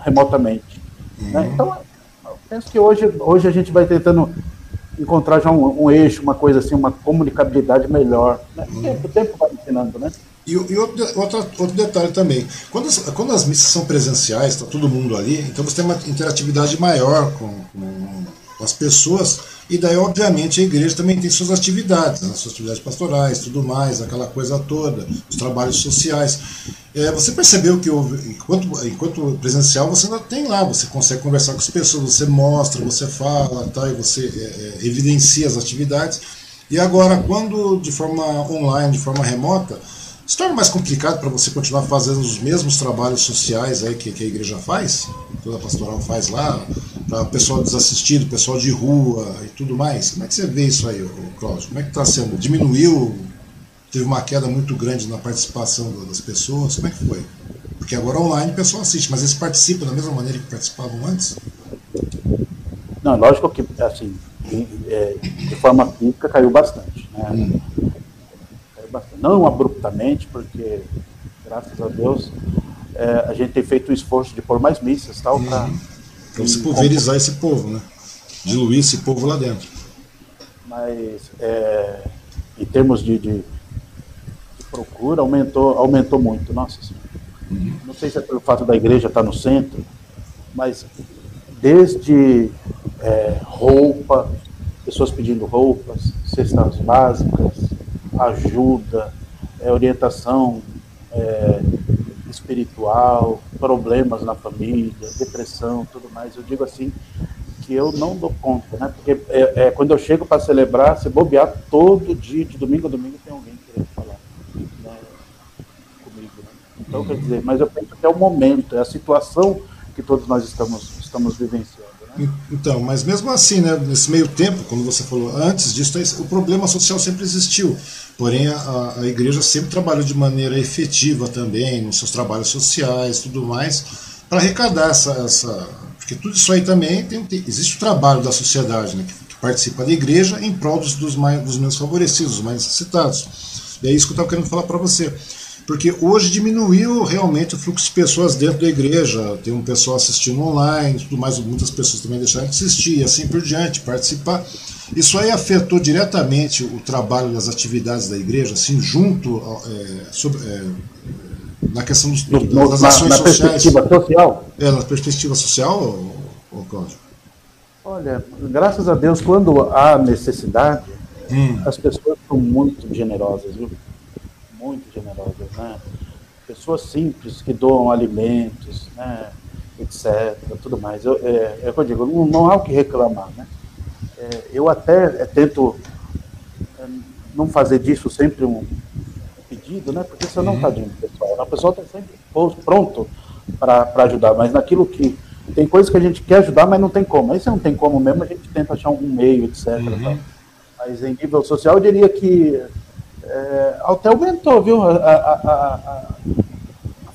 remotamente. Uhum. Né? Então, eu penso que hoje a gente vai tentando encontrar já um eixo, uma coisa assim, uma comunicabilidade melhor. Né? Uhum. O tempo vai ensinando, né? E outro detalhe também, quando as missas são presenciais, está todo mundo ali, então você tem uma interatividade maior com as pessoas, e daí obviamente a igreja também tem suas atividades, né, suas atividades pastorais, tudo mais, aquela coisa toda, os trabalhos sociais. Você percebeu que enquanto presencial você ainda tem lá, você consegue conversar com as pessoas, você mostra, você fala, tá, e você evidencia as atividades, e agora quando de forma online, de forma remota, se torna mais complicado para você continuar fazendo os mesmos trabalhos sociais aí que a igreja faz, toda a pastoral faz lá, para o pessoal desassistido, pessoal de rua e tudo mais? Como é que você vê isso aí, Cláudio? Como é que está sendo? Diminuiu? Teve uma queda muito grande na participação das pessoas? Como é que foi? Porque agora online o pessoal assiste, mas eles participam da mesma maneira que participavam antes? Não, lógico que, assim, de forma física caiu bastante, né? Não abruptamente, porque, graças a Deus, a gente tem feito o esforço de pôr mais missas, tal, para se pulverizar esse povo, né? Diluir esse povo lá dentro. Mas, em termos de procura, aumentou muito, nossa senhora. Uhum. Não sei se é pelo fato da igreja estar no centro, mas desde roupa, pessoas pedindo roupas, cestas básicas, ajuda, orientação espiritual, problemas na família, depressão, tudo mais. Eu digo assim, que eu não dou conta, né? Porque quando eu chego para celebrar, se bobear, todo dia, de domingo a domingo, tem alguém querendo falar, né, comigo, né? Então, quer dizer, mas eu penso que é o momento, é a situação que todos nós estamos vivenciando. Então, mas mesmo assim, né, nesse meio tempo, como você falou antes disso, o problema social sempre existiu, porém a igreja sempre trabalhou de maneira efetiva também, nos seus trabalhos sociais e tudo mais, para arrecadar porque tudo isso aí também, existe o trabalho da sociedade, né, que participa da igreja em prol dos menos favorecidos, dos mais necessitados, e é isso que eu estava querendo falar para você. Porque hoje diminuiu realmente o fluxo de pessoas dentro da igreja, tem um pessoal assistindo online, tudo mais, muitas pessoas também deixaram de assistir, e assim por diante, participar. Isso aí afetou diretamente o trabalho das atividades da igreja, assim, junto na questão das ações sociais. Na perspectiva social? Na perspectiva social, Cláudio? Olha, graças a Deus, quando há necessidade, as pessoas são muito generosas, viu? Muito generosas, né? Pessoas simples que doam alimentos, né, etc, tudo mais. É o que eu digo, não há o que reclamar, né? Eu até tento não fazer disso sempre um pedido, né? Porque isso não está dizendo pessoal. O pessoal está sempre pronto para ajudar, mas naquilo que... Tem coisas que a gente quer ajudar, mas não tem como. Aí se não tem como mesmo, a gente tenta achar um meio, etc. Tal. Mas em nível social, eu diria que... até aumentou, viu, a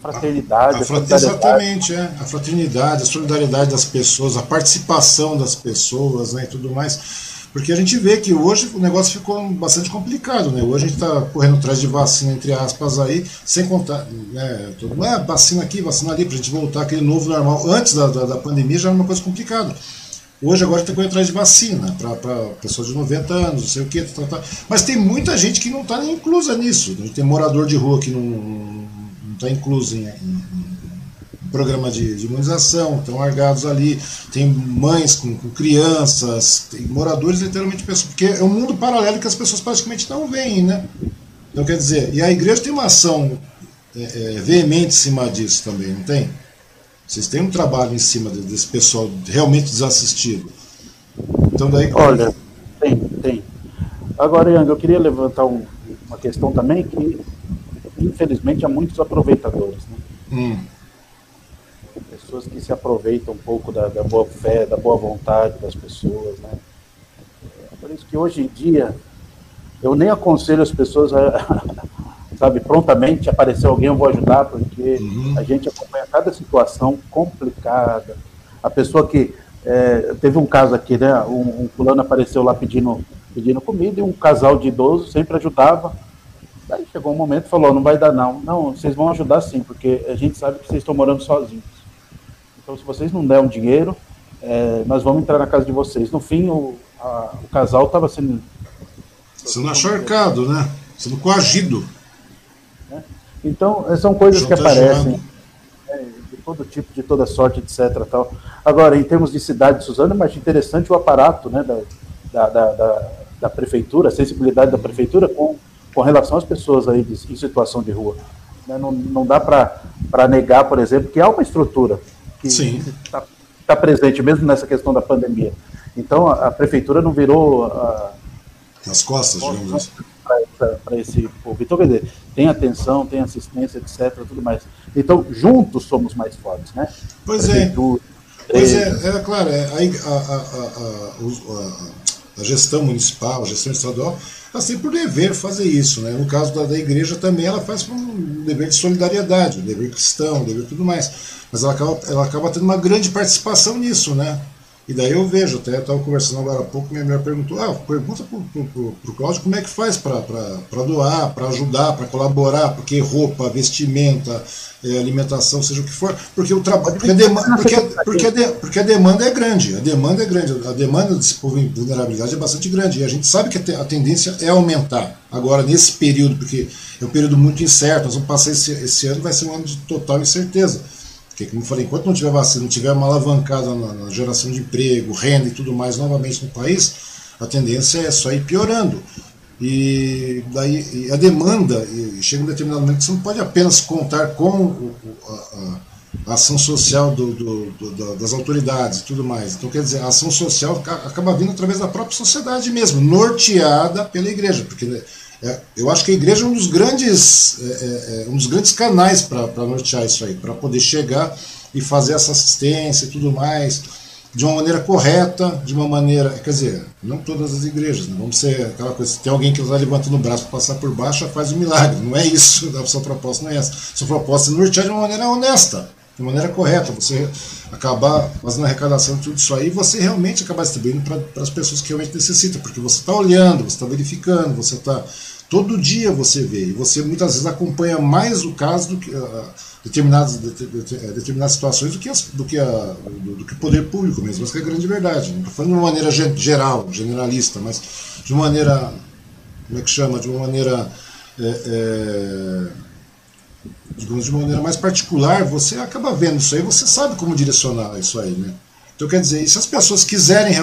fraternidade. Exatamente, a fraternidade, a solidariedade das pessoas, a participação das pessoas, né, e tudo mais. Porque a gente vê que hoje o negócio ficou bastante complicado, né? Hoje a gente está correndo atrás de vacina, entre aspas, aí, sem contar, né, tudo, vacina aqui, vacina ali, para a gente voltar aquele novo normal. Antes da pandemia já era uma coisa complicada. Hoje agora está correndo atrás de vacina para pessoas de 90 anos, não sei o que, mas tem muita gente que não está nem inclusa nisso. Tem morador de rua que não está incluso em programa de imunização, estão largados ali, tem mães com crianças, tem moradores literalmente, porque é um mundo paralelo que as pessoas praticamente não veem, né? Então quer dizer, e a igreja tem uma ação veemente em cima disso também, não tem? Vocês têm um trabalho em cima desse pessoal realmente desassistido. Então daí... Olha, tem. Agora, Yang, eu queria levantar uma questão também que, infelizmente, há muitos aproveitadores, né? Pessoas que se aproveitam um pouco da boa fé, da boa vontade das pessoas, né? É por isso que hoje em dia eu nem aconselho as pessoas a, sabe, prontamente aparecer alguém, eu vou ajudar, porque a gente acompanha cada situação complicada. A pessoa que... teve um caso aqui, né? Um fulano apareceu lá pedindo comida, e um casal de idosos sempre ajudava. Daí chegou um momento e falou, não vai dar não. Não, vocês vão ajudar sim, porque a gente sabe que vocês estão morando sozinhos. Então, se vocês não deram dinheiro, nós vamos entrar na casa de vocês. No fim, o casal estava sendo acharcado, né? Sendo coagido. Né? Então, são coisas que aparecem. De todo tipo, de toda sorte, etc. Tal. Agora, em termos de cidade de Suzano, eu acho interessante o aparato, né, da prefeitura, a sensibilidade da prefeitura com relação às pessoas aí em situação de rua. Não dá para negar, por exemplo, que há uma estrutura que está presente, mesmo nessa questão da pandemia. Então, a prefeitura não virou... As costas, digamos assim. Para esse povo. Então, quer dizer, tem atenção, tem assistência, etc., tudo mais. Então, juntos somos mais fortes, né? Pois é. Pois é, claro, a gestão municipal, a gestão estadual, ela tem por dever fazer isso, né? No caso da igreja também, ela faz por um dever de solidariedade, um dever cristão, um dever tudo mais. Mas ela acaba tendo uma grande participação nisso, né? E daí eu vejo, até eu estava conversando agora há pouco, minha mulher perguntou, pergunta para o Cláudio como é que faz para doar, para ajudar, para colaborar, porque roupa, vestimenta, alimentação, seja o que for, porque o trabalho, porque a demanda é grande, a demanda desse povo em vulnerabilidade é bastante grande, e a gente sabe que a tendência é aumentar agora nesse período, porque é um período muito incerto, nós vamos passar esse ano, vai ser um ano de total incerteza. Porque, como eu falei, enquanto não tiver vacina, não tiver uma alavancada na geração de emprego, renda e tudo mais novamente no país, a tendência é só ir piorando. E daí a demanda, chega um determinado momento que você não pode apenas contar com a ação social das autoridades e tudo mais. Então, quer dizer, a ação social acaba vindo através da própria sociedade mesmo, norteada pela igreja, porque... eu acho que a igreja é um dos grandes canais para nortear isso aí, para poder chegar e fazer essa assistência e tudo mais, de uma maneira correta, de uma maneira... Quer dizer, não todas as igrejas, né? Vamos ser aquela coisa, se tem alguém que está levantando o braço para passar por baixo, já faz um milagre. Não é isso, a sua proposta não é essa. A sua proposta é nortear de uma maneira honesta, de maneira correta, você acabar fazendo a arrecadação de tudo isso aí, você realmente acabar distribuindo para as pessoas que realmente necessitam, porque você está olhando, você está verificando, você está... Todo dia você vê, e você muitas vezes acompanha mais o caso do que determinadas situações do que o poder público mesmo, mas que é a grande verdade. Não estou falando de uma maneira geral, generalista, mas de uma maneira... Como é que chama? De uma maneira... digamos, de uma maneira mais particular, você acaba vendo isso aí, você sabe como direcionar isso aí, né? Então, quer dizer, e se as pessoas quiserem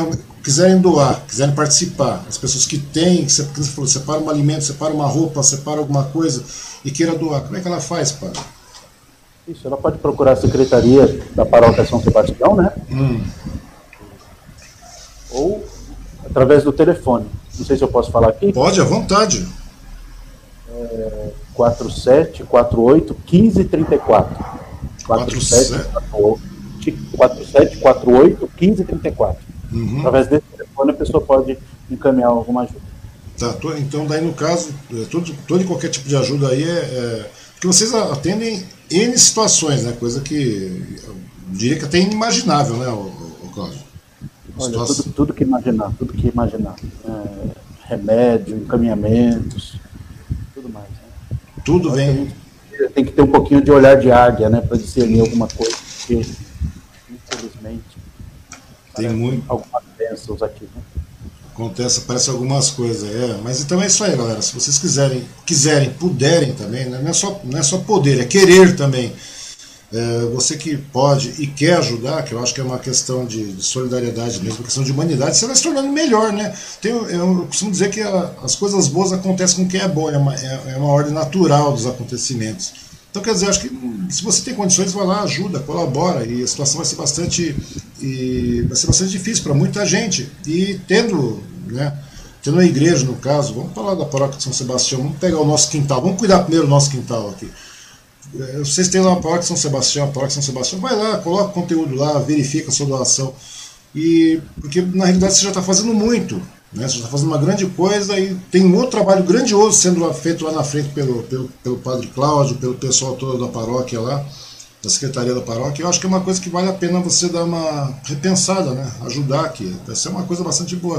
doar, quiserem participar, as pessoas que têm, que você falou, separa um alimento, separa uma roupa, separa alguma coisa e queira doar, como é que ela faz, padre? Isso, ela pode procurar a secretaria da paróquia São Sebastião, né? Ou através do telefone. Não sei se eu posso falar aqui. Pode, à vontade. 4748-1534. 4748-1534. Através desse telefone a pessoa pode encaminhar alguma ajuda. Tá, então daí no caso, todo e qualquer tipo de ajuda aí porque vocês atendem N situações, né? Coisa que eu diria que até inimaginável, né, o Cláudio? Olha, tudo que imaginar. Remédio, encaminhamentos, tudo mais. Tudo bem. Tem que ter um pouquinho de olhar de águia, né, para discernir alguma coisa, porque, infelizmente, tem muito... algumas bênçãos aqui, né? Acontece, aparecem algumas coisas, mas então é isso aí, galera, se vocês quiserem, puderem também, né? não é só poder, é querer também, você que pode e quer ajudar, que eu acho que é uma questão de solidariedade mesmo, uma questão de humanidade, você vai se tornando melhor, né? Eu costumo dizer que as coisas boas acontecem com quem é bom, é uma ordem natural dos acontecimentos. Então, quer dizer, acho que se você tem condições, vai lá, ajuda, colabora, e a situação vai ser bastante difícil para muita gente. E tendo, né, tendo a igreja, no caso, vamos falar da paróquia de São Sebastião, vamos pegar o nosso quintal, vamos cuidar primeiro do nosso quintal aqui. Vocês têm lá a paróquia de São Sebastião, vai lá, coloca o conteúdo lá, verifica a sua doação, e, porque na realidade você já está fazendo muito, né? Você já está fazendo uma grande coisa e tem um outro trabalho grandioso sendo feito lá na frente pelo padre Cláudio, pelo pessoal todo da paróquia lá, da secretaria da paróquia. Eu acho que é uma coisa que vale a pena você dar uma repensada, né? Ajudar aqui, vai ser uma coisa bastante boa.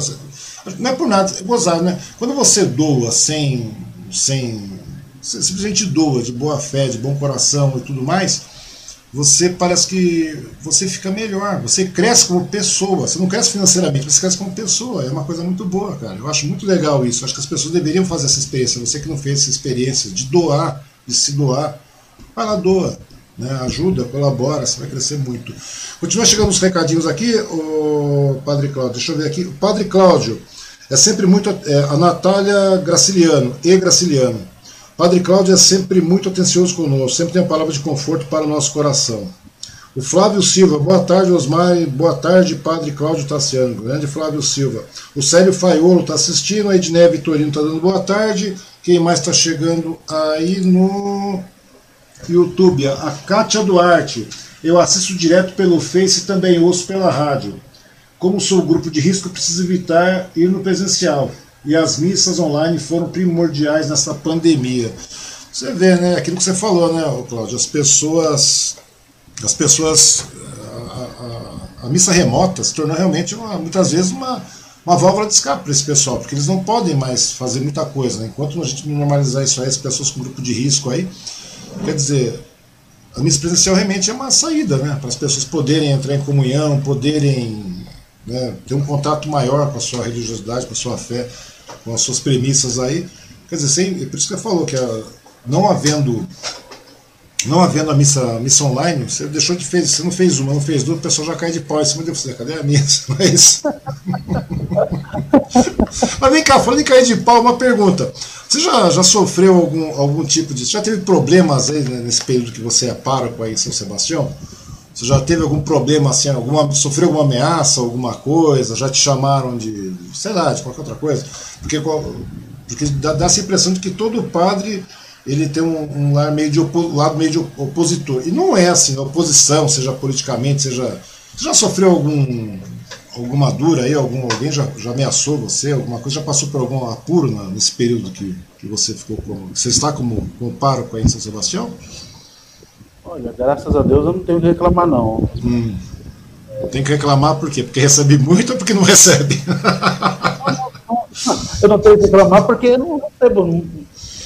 Não é por nada, é gozado, né? Quando você doa você simplesmente doa de boa fé, de bom coração e tudo mais, você parece que você fica melhor, você cresce como pessoa, você não cresce financeiramente, você cresce como pessoa, é uma coisa muito boa, cara. Eu acho muito legal isso, eu acho que as pessoas deveriam fazer essa experiência, você que não fez essa experiência de doar, de se doar, vai lá, doa, né? Ajuda, colabora, você vai crescer muito. Continua chegando os recadinhos aqui, o padre Cláudio, deixa eu ver aqui, o padre Cláudio, é sempre muito, a Natália Graciliano, Padre Cláudio é sempre muito atencioso conosco, sempre tem uma palavra de conforto para o nosso coração. O Flávio Silva, boa tarde Osmar, boa tarde Padre Cláudio Tassiano, grande Flávio Silva. O Célio Faiolo está assistindo, a Edneia Vitorino está dando boa tarde. Quem mais está chegando aí no YouTube? A Kátia Duarte, eu assisto direto pelo Face e também ouço pela rádio. Como sou grupo de risco, preciso evitar ir no presencial. E as missas online foram primordiais nessa pandemia. Você vê, né, aquilo que você falou, né, Cláudio, a missa remota se tornou realmente, muitas vezes, uma válvula de escape para esse pessoal, porque eles não podem mais fazer muita coisa, né? Enquanto a gente normalizar isso aí, as pessoas com grupo de risco aí, quer dizer, a missa presencial realmente é uma saída, né, para as pessoas poderem entrar em comunhão, poderem, né, ter um contato maior com a sua religiosidade, com a sua fé, com as suas premissas aí, quer dizer, por isso que eu falo que não havendo a missa online, você deixou de fazer, você não fez uma, não fez duas, o pessoal já cai de pau em cima de você, cadê a missa? Não é isso? Mas vem cá, falando em cair de pau, uma pergunta, você já sofreu algum tipo de, já teve problemas aí, né, nesse período que você é pároco aí em São Sebastião? Você já teve algum problema assim, sofreu alguma ameaça, alguma coisa, já te chamaram de, sei lá, de qualquer outra coisa? Porque dá essa impressão de que todo padre, ele tem um lado meio de opositor. E não é assim, oposição, seja politicamente, seja... Você já sofreu alguma dura aí, alguém já ameaçou você, alguma coisa, já passou por algum apuro nesse período que você ficou você está como pároco aí em São Sebastião? Olha, graças a Deus eu não tenho que reclamar, não. Tem que reclamar por quê? Porque recebe muito ou porque não recebe? Eu não tenho que reclamar porque eu não recebo,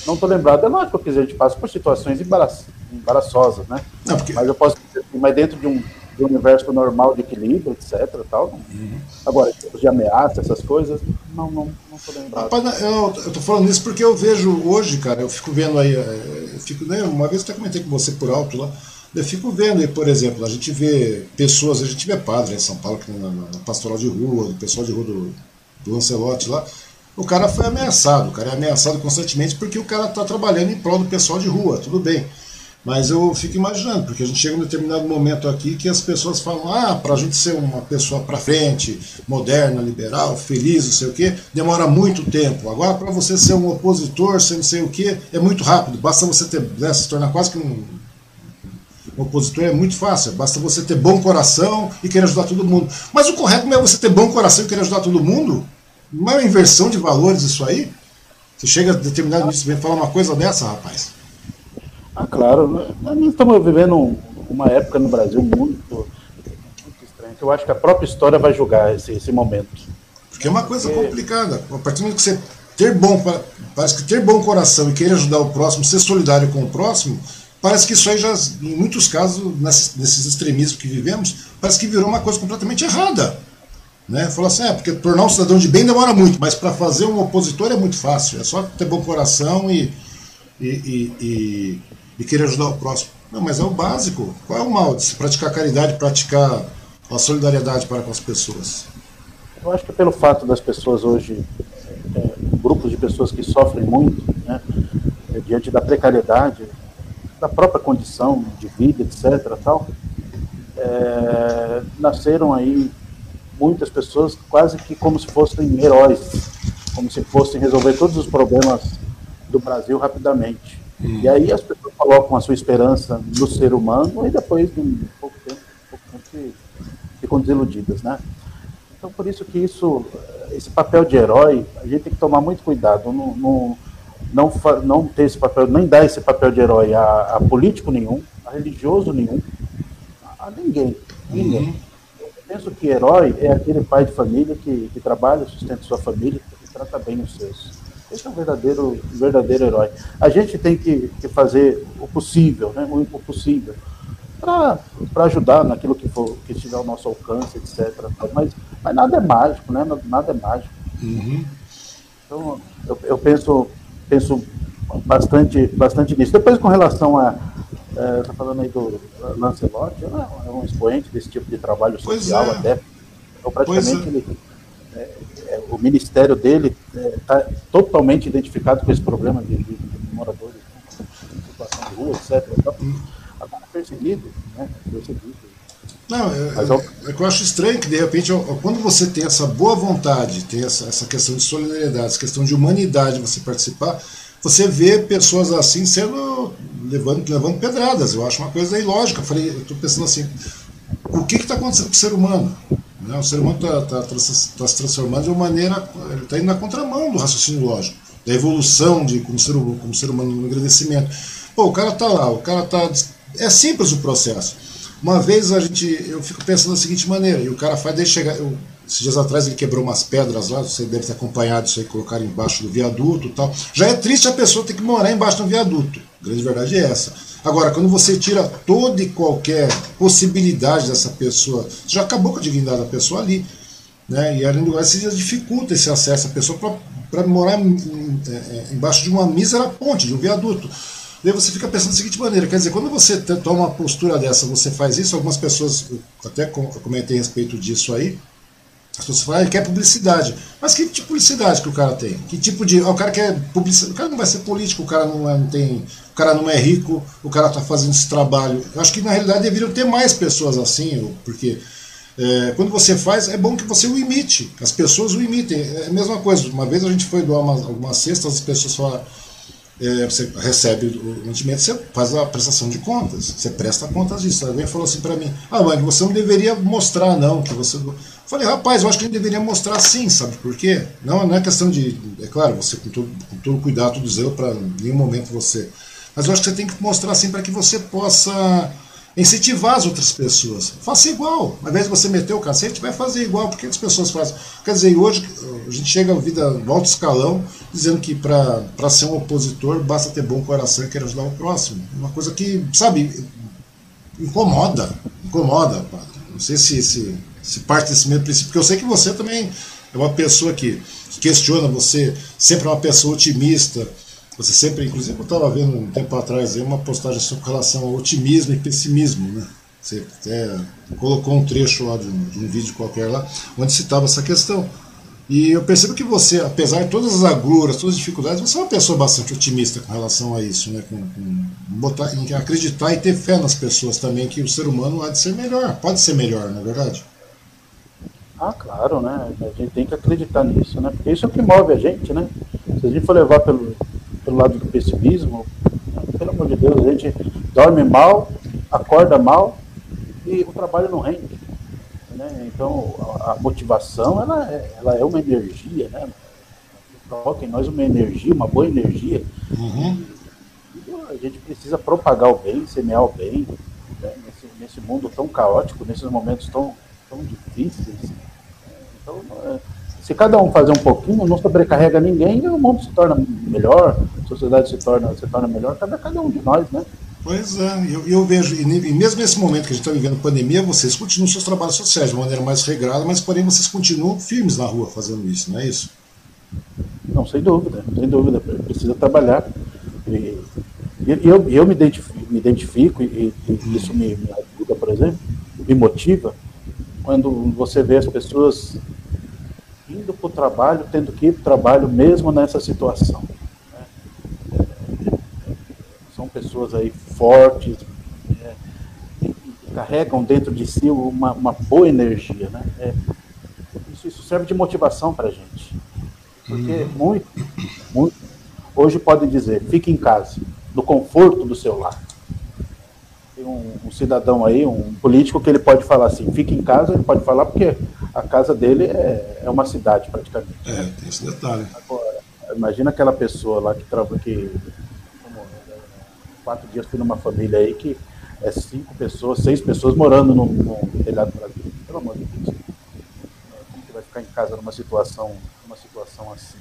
não estou lembrado. É lógico que a gente passa por situações embaraçosas, né? Não, porque... Mas eu posso dizer assim, mas dentro de um universo normal de equilíbrio, etc. Tal, Agora, de ameaça, essas coisas, não estou lembrado. Rapaz, eu tô falando isso porque eu vejo hoje, cara, eu fico vendo aí, né, uma vez eu até comentei com você por alto lá, eu fico vendo aí, por exemplo, a gente vê pessoas, a gente vê padre em São Paulo, que na pastoral de rua, do pessoal de rua do Lancelot lá, o cara foi ameaçado, o cara é ameaçado constantemente porque o cara está trabalhando em prol do pessoal de rua, tudo bem. Mas eu fico imaginando, porque a gente chega em um determinado momento aqui que as pessoas falam, pra gente ser uma pessoa pra frente, moderna, liberal, feliz, não sei o quê, demora muito tempo. Agora, pra você ser um opositor, ser não sei o quê, é muito rápido. Basta você ter, né, se tornar quase que um opositor, é muito fácil. Basta você ter bom coração e querer ajudar todo mundo. Mas o correto não é você ter bom coração e querer ajudar todo mundo? Não é uma inversão de valores isso aí? Você chega a determinado momento e vem falar uma coisa dessa, rapaz? Ah, claro, nós estamos vivendo uma época no Brasil muito estranha, que eu acho que a própria história vai julgar esse momento. Porque é uma coisa complicada, a partir do momento que você parece que ter bom coração e querer ajudar o próximo, ser solidário com o próximo, parece que isso aí já, em muitos casos, nesses extremismos que vivemos, parece que virou uma coisa completamente errada. Né? Falou assim, porque tornar um cidadão de bem demora muito, mas para fazer um opositor é muito fácil, é só ter bom coração e querer ajudar o próximo. Não, mas é o básico. Qual é o mal de se praticar caridade, praticar a solidariedade para com as pessoas? Eu acho que pelo fato das pessoas hoje, grupos de pessoas que sofrem muito, né, diante da precariedade, da própria condição de vida, etc. Tal, nasceram aí muitas pessoas quase que como se fossem heróis, como se fossem resolver todos os problemas do Brasil rapidamente. E aí as pessoas colocam a sua esperança no ser humano e depois, em pouco tempo ficam desiludidas, né? Então, por isso que esse papel de herói, a gente tem que tomar muito cuidado, não ter esse papel, nem dar esse papel de herói a político nenhum, a religioso nenhum, a ninguém. Eu penso que herói é aquele pai de família que trabalha, sustenta sua família, que trata bem os seus. Esse é um verdadeiro herói. A gente tem que fazer o possível, né? O impossível, para ajudar naquilo que estiver ao nosso alcance, etc. Mas nada é mágico, né? Nada é mágico. Então, eu penso bastante nisso. Depois, com relação a... Está falando aí do Lancelot, é um expoente desse tipo de trabalho social, até. Então, praticamente, o ministério dele está totalmente identificado com esse problema de moradores em situação de rua, etc. Agora, perseguido, né? Não, eu acho estranho que, de repente, quando você tem essa boa vontade, tem essa questão de solidariedade, essa questão de humanidade, você participar, você vê pessoas assim levando pedradas. Eu acho uma coisa ilógica. Eu estou pensando assim, o que está acontecendo com o ser humano? O ser humano está se transformando de uma maneira... Ele está indo na contramão do raciocínio lógico, da evolução como ser humano, no agradecimento. Pô, o cara está lá, é simples o processo. Uma vez eu fico pensando da seguinte maneira, e o cara faz desde chegar... Esses dias atrás ele quebrou umas pedras lá, você deve ter acompanhado isso aí, colocaram embaixo do viaduto e tal. Já é triste a pessoa ter que morar embaixo do viaduto. A grande verdade é essa. Agora, quando você tira toda e qualquer possibilidade dessa pessoa, você já acabou com a dignidade da pessoa ali, né? E além do lugar, você já dificulta esse acesso à pessoa para morar embaixo de uma mísera ponte, de um viaduto. Daí você fica pensando da seguinte maneira, quer dizer, quando você toma uma postura dessa, você faz isso, algumas pessoas, eu até comentei a respeito disso aí, as pessoas falam, ele quer publicidade. Mas que tipo de publicidade que o cara tem? Que tipo de... O cara quer publicidade. O cara não vai ser político, o cara não tem... O cara não é rico, o cara está fazendo esse trabalho. Eu acho que na realidade deveriam ter mais pessoas assim, porque quando você faz, é bom que você o imite. As pessoas o imitem. É a mesma coisa. Uma vez a gente foi doar algumas cestas, as pessoas falaram, você recebe o rendimento, você faz a prestação de contas, você presta contas disso. Alguém falou assim para mim, mãe, você não deveria mostrar não, que você... Falei, rapaz, eu acho que a gente deveria mostrar sim, sabe por quê? Não é questão de... É claro, você com todo cuidado, todo zelo, para nenhum momento você... Mas eu acho que você tem que mostrar sim para que você possa incentivar as outras pessoas. Faça igual. Ao invés de você meter o cacete, vai fazer igual, porque as pessoas fazem... Quer dizer, hoje a gente chega à vida no alto escalão, dizendo que para ser um opositor basta ter bom coração e querer ajudar o próximo. Uma coisa que, sabe, incomoda, padre. Não sei se parte desse mesmo princípio, porque eu sei que você também é uma pessoa que questiona, você sempre é uma pessoa otimista, você sempre, inclusive eu estava vendo um tempo atrás uma postagem sobre relação ao otimismo e pessimismo, né? Você até colocou um trecho lá de um vídeo qualquer lá, onde citava essa questão, e eu percebo que você, apesar de todas as agruras, todas as dificuldades, você é uma pessoa bastante otimista com relação a isso, né? Em acreditar e ter fé nas pessoas também, que o ser humano pode ser melhor, não é verdade? Ah, claro, né? A gente tem que acreditar nisso, né? Porque isso é o que move a gente, né? Se a gente for levar pelo lado do pessimismo, né? Pelo amor de Deus, a gente dorme mal, acorda mal e o trabalho não rende, né? Então, a motivação, ela é uma energia, né? Provoca em nós uma energia, uma boa energia. A gente precisa propagar o bem, semear o bem, né? Nesse mundo tão caótico, nesses momentos tão difíceis. Então, se cada um fazer um pouquinho, não sobrecarrega ninguém, o mundo se torna melhor, a sociedade se torna melhor, cada um de nós, né? Pois é, eu vejo, e mesmo nesse momento que a gente está vivendo pandemia, vocês continuam seus trabalhos sociais de maneira mais regrada, mas porém vocês continuam firmes na rua fazendo isso, não é isso? Não, sem dúvida, precisa trabalhar. Eu me identifico e isso me ajuda, por exemplo, me motiva, quando você vê as pessoas indo para o trabalho, tendo que ir para o trabalho mesmo nessa situação, né? São pessoas aí fortes, que carregam dentro de si uma boa energia, né? Isso serve de motivação para a gente. Porque muitos hoje podem dizer, fique em casa, no conforto do seu lar. Tem um cidadão aí, um político, que ele pode falar assim, fique em casa, ele pode falar porque a casa dele é uma cidade praticamente. Né? Tem esse detalhe. Agora, imagina aquela pessoa lá que trabalha, que 4 dias foi numa família aí que é 6 pessoas morando num telhado brasileiro. Pelo amor de Deus. Como que vai ficar em casa numa situação assim?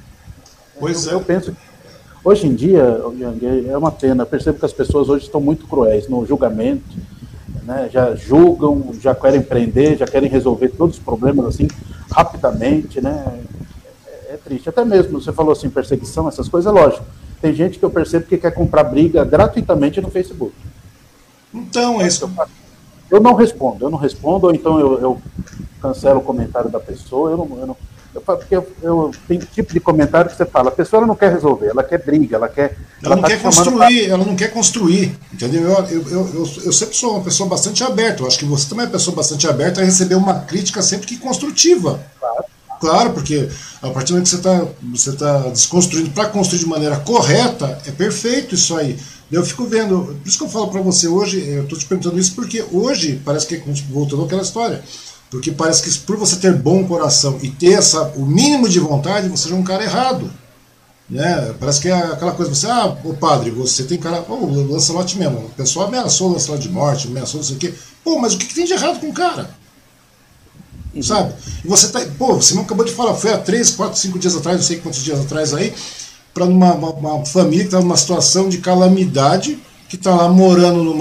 Pois eu penso que hoje em dia, é uma pena. Eu percebo que as pessoas hoje estão muito cruéis no julgamento, né? Já julgam, já querem prender, já querem resolver todos os problemas assim rapidamente, né? É triste. Até mesmo, você falou assim, perseguição, essas coisas, é lógico. Tem gente que eu percebo que quer comprar briga gratuitamente no Facebook. Então, é isso. Eu não respondo, ou então eu cancelo o comentário da pessoa, porque eu tem tipo de comentário que você fala, a pessoa não quer resolver, ela quer briga, ela não quer construir, entendeu? Eu sempre sou uma pessoa bastante aberta, eu acho que você também é uma pessoa bastante aberta a receber uma crítica sempre que construtiva. Claro, porque a partir do momento que você tá desconstruindo para construir de maneira correta, é perfeito isso aí. Eu fico vendo, por isso que eu falo para você hoje, eu estou te perguntando isso porque hoje parece que voltando àquela história. Porque parece que por você ter bom coração e ter o mínimo de vontade, você já é um cara errado. Né? Parece que é aquela coisa, você, o padre, você tem cara... o Lancelot mesmo, o pessoal ameaçou o Lancelot de morte, ameaçou não sei o quê. Pô, mas o que tem de errado com o cara? Sabe? E você tá... Pô, você não acabou de falar, foi há 3, 4, 5 dias atrás, não sei quantos dias atrás aí, para uma família que tá numa situação de calamidade, que está lá morando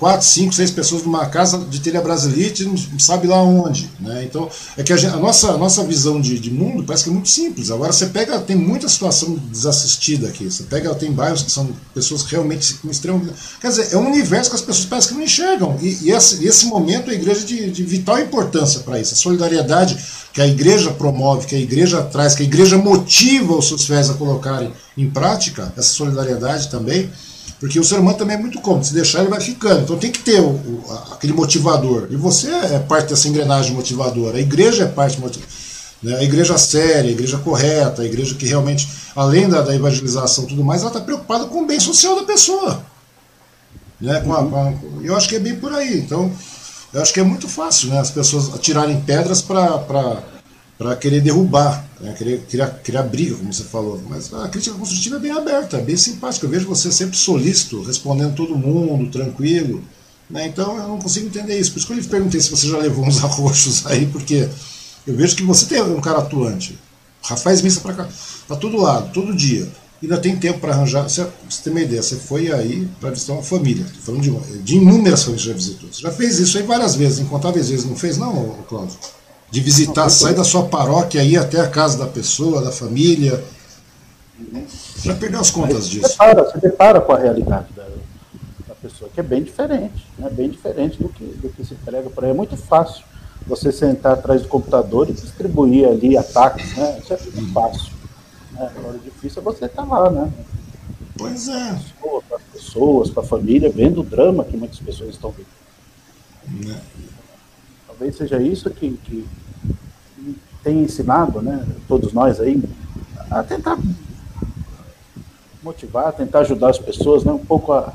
4, 5, 6 pessoas numa casa de telha brasilite, não sabe lá onde, né? Então, é que a nossa visão de mundo parece que é muito simples. Agora você pega, tem muita situação desassistida aqui, você pega, tem bairros que são pessoas realmente com extremo... Quer dizer, é um universo que as pessoas parece que não enxergam, e esse momento a igreja é de vital importância para isso, a solidariedade que a igreja promove, que a igreja traz, que a igreja motiva os seus fiéis a colocarem em prática, essa solidariedade também. Porque o ser humano também é muito cômodo, se deixar ele vai ficando. Então tem que ter aquele motivador. E você é parte dessa engrenagem motivadora. A igreja é parte motivadora. Né? A igreja séria, a igreja correta, a igreja que realmente, além da evangelização e tudo mais, ela está preocupada com o bem social da pessoa. Né? Eu acho que é bem por aí. Então, eu acho que é muito fácil, né? As pessoas atirarem pedras para querer derrubar, né? Criar briga, como você falou. Mas a crítica construtiva é bem aberta, é bem simpática. Eu vejo você sempre solícito, respondendo todo mundo, tranquilo. Né? Então eu não consigo entender isso. Por isso que eu lhe perguntei se você já levou uns arroxos aí, porque eu vejo que você tem um cara atuante. Faz missa para todo lado, todo dia. Ainda tem tempo para arranjar. Você tem uma ideia, você foi aí para visitar uma família. Estou falando de inúmeras famílias que já visitou. Você já fez isso aí várias vezes, incontáveis vezes. Não fez não, Cláudio? De visitar, sair da sua paróquia, ir até a casa da pessoa, da família. Já perdeu as contas disso. Você depara com a realidade da pessoa, que é bem diferente. É, né? Bem diferente do que se prega por aí. É muito fácil você sentar atrás do computador e distribuir ali ataques. Né? Isso é muito fácil. Né? Agora, o difícil é você estar lá, né? Pois é. Para as pessoas, para a família, vendo o drama que muitas pessoas estão vivendo. Talvez seja isso que tem ensinado, né, todos nós aí, a tentar motivar, tentar ajudar as pessoas, né, um pouco a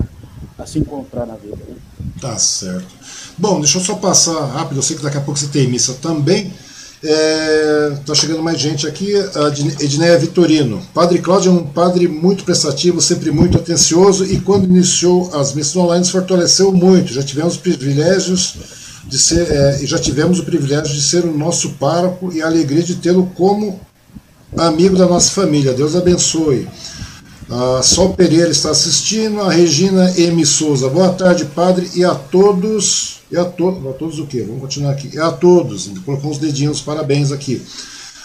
se encontrar na vida. Né? Tá certo. Bom, deixa eu só passar rápido, eu sei que daqui a pouco você tem missa também. Tá chegando mais gente aqui, a Edneia Vitorino. Padre Cláudio é um padre muito prestativo, sempre muito atencioso, e quando iniciou as missas online se fortaleceu muito. Já tivemos privilégios de ser, já tivemos o privilégio de ser o nosso pároco e a alegria de tê-lo como amigo da nossa família. Deus abençoe. A Sol Pereira está assistindo, a Regina M. Souza. Boa tarde, padre, e a todos... A todos o quê? Vamos continuar aqui. E a todos, colocou uns dedinhos, parabéns aqui.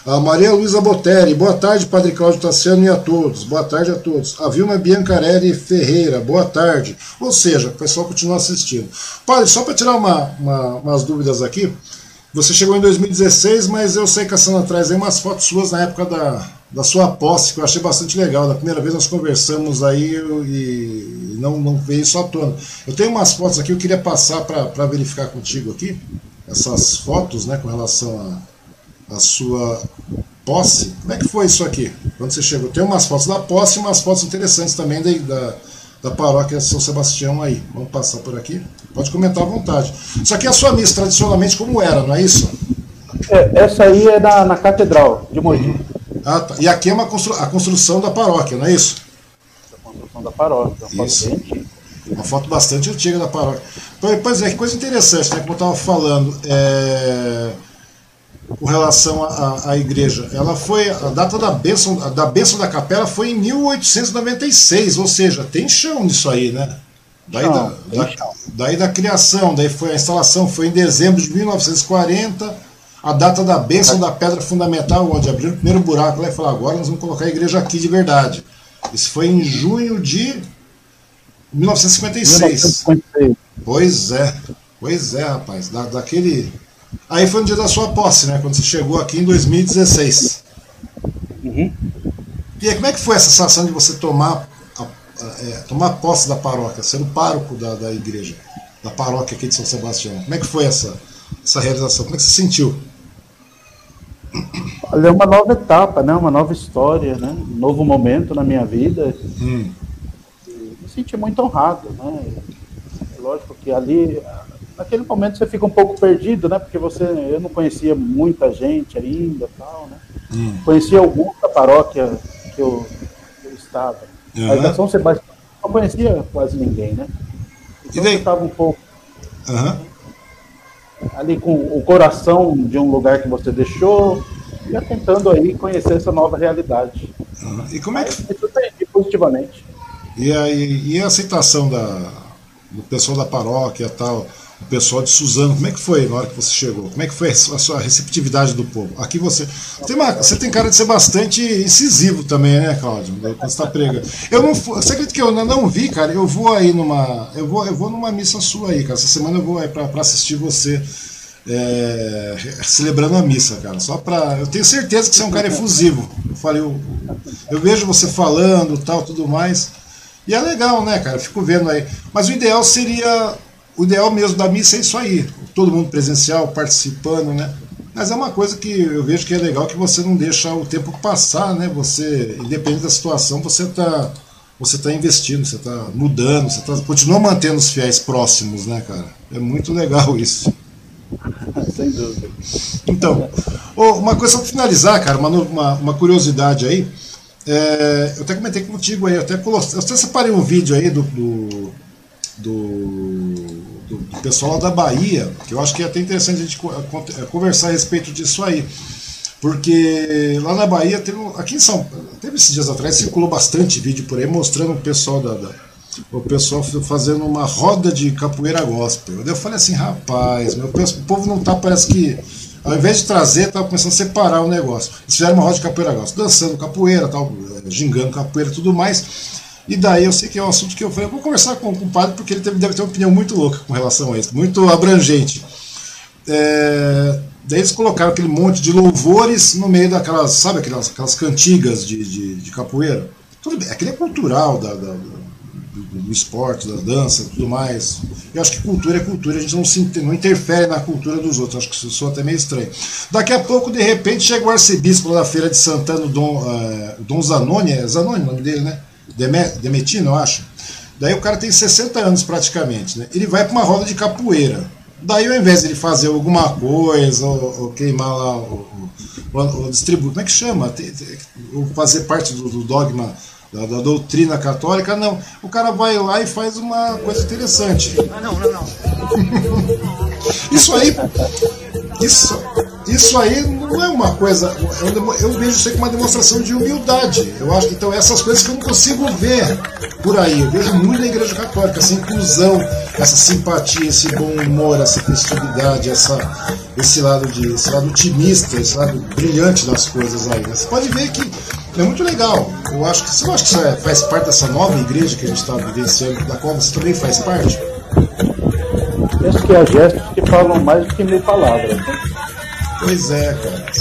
A Maria Luísa Botelli. Boa tarde, padre Cláudio Tassiano, e a todos. Boa tarde a todos. A Vilma Biancarelli Ferreira. Boa tarde. Ou seja, o pessoal continua assistindo. Padre, só para tirar umas dúvidas aqui, você chegou em 2016, mas eu sei caçando atrás aí umas fotos suas na época da, da sua posse, que eu achei bastante legal. Da primeira vez nós conversamos aí e não veio isso à tona. Eu tenho umas fotos aqui, eu queria passar para verificar contigo aqui, essas fotos, né, com relação à sua posse. Como é que foi isso aqui, quando você chegou? Tem umas fotos da posse e umas fotos interessantes também da paróquia São Sebastião aí. Vamos passar por aqui. Pode comentar à vontade. Isso aqui é a sua missa, tradicionalmente, como era, não é isso? É, essa aí é na Catedral de Mogi. Ah, tá. E aqui é a construção da paróquia, não é isso? A construção da paróquia. Isso. Uma foto bastante antiga da paróquia. Pois é, que coisa interessante, né? Como eu estava falando, com relação à igreja, ela foi, a data da bênção da capela foi em 1896, ou seja, tem chão nisso aí, né? Daí da criação, daí foi a instalação, foi em dezembro de 1940, a data da bênção da pedra fundamental, onde abriu o primeiro buraco lá e falou, agora nós vamos colocar a igreja aqui de verdade. Isso foi em junho de 1956. Pois é, rapaz, daquele... Aí foi no dia da sua posse, né? Quando você chegou aqui em 2016. Uhum. E aí, como é que foi essa sensação de você tomar posse da paróquia, ser o pároco da igreja, da paróquia aqui de São Sebastião? Como é que foi essa realização? Como é que você sentiu? É uma nova etapa, né? Uma nova história, né? Um novo momento na minha vida. Me senti muito honrado, né? Lógico que ali... Naquele momento você fica um pouco perdido, né? Porque eu não conhecia muita gente ainda, tal, né? Conhecia alguma paróquia que eu estava. Uhum. Mas na São Sebastião não conhecia quase ninguém, né? Então eu estava um pouco... Uhum. Ali com o coração de um lugar que você deixou, já tentando aí conhecer essa nova realidade. Uhum. E como é que... Eu entendi positivamente. E a aceitação do pessoal da paróquia e tal... O pessoal de Suzano, como é que foi na hora que você chegou? Como é que foi a sua receptividade do povo? Aqui você tem cara de ser bastante incisivo também, né, Cláudio? Quando você está pregando. Você acredita que eu não vi, cara? Eu vou aí numa missa sua aí, cara. Essa semana eu vou aí para assistir você celebrando a missa, cara. Eu tenho certeza que você é um cara efusivo. Eu vejo você falando, tal, tudo mais. E é legal, né, cara? Eu fico vendo aí. Mas o ideal seria... O ideal mesmo da missa é isso aí, todo mundo presencial, participando, né? Mas é uma coisa que eu vejo que é legal, que você não deixa o tempo passar, né? Você, independente da situação, você tá investindo, você tá mudando, continua mantendo os fiéis próximos, né, cara? É muito legal isso. Sem dúvida. Então, uma coisa para finalizar, cara, uma curiosidade aí, eu até comentei contigo aí, eu até separei um vídeo aí do pessoal lá da Bahia, que eu acho que é até interessante a gente conversar a respeito disso aí, porque lá na Bahia, teve esses dias atrás, circulou bastante vídeo por aí mostrando o pessoal fazendo uma roda de capoeira gospel. Eu falei assim, rapaz, o povo não tá, parece que ao invés de trazer, tá começando a separar o negócio. Eles fizeram uma roda de capoeira gospel, dançando capoeira, tal, gingando capoeira e tudo mais. E daí eu sei que é um assunto que eu falei, eu vou conversar com o padre, porque ele deve ter uma opinião muito louca com relação a isso, muito abrangente. Daí eles colocaram aquele monte de louvores no meio daquelas, sabe, aquelas cantigas de capoeira. Tudo bem, aquele é cultural do esporte, da dança, tudo mais. Eu acho que cultura é cultura, a gente não interfere na cultura dos outros, acho que isso soa até meio estranho. Daqui a pouco, de repente, chega o arcebispo da Feira de Santana, Dom Zanoni, é Zanoni o nome dele, né? Demettino, eu acho. Daí o cara tem 60 anos praticamente, né? Ele vai para uma roda de capoeira. Daí ao invés de ele fazer alguma coisa ou queimar lá ou distribuir, como é que chama? Ou fazer parte do dogma da doutrina católica, não. O cara vai lá e faz uma coisa interessante. Ah, não. Isso aí não é uma coisa... Eu vejo isso aí como uma demonstração de humildade. Eu acho que, então, essas coisas que eu não consigo ver por aí. Eu vejo muito na Igreja Católica, essa inclusão, essa simpatia, esse bom humor, essa festividade, esse lado otimista, esse lado brilhante das coisas aí. Você pode ver que é muito legal. Você acha que isso faz parte dessa nova igreja que a gente está vivenciando, da qual você também faz parte? Penso que há gestos que falam mais do que mil palavras, né? Pois é, cara.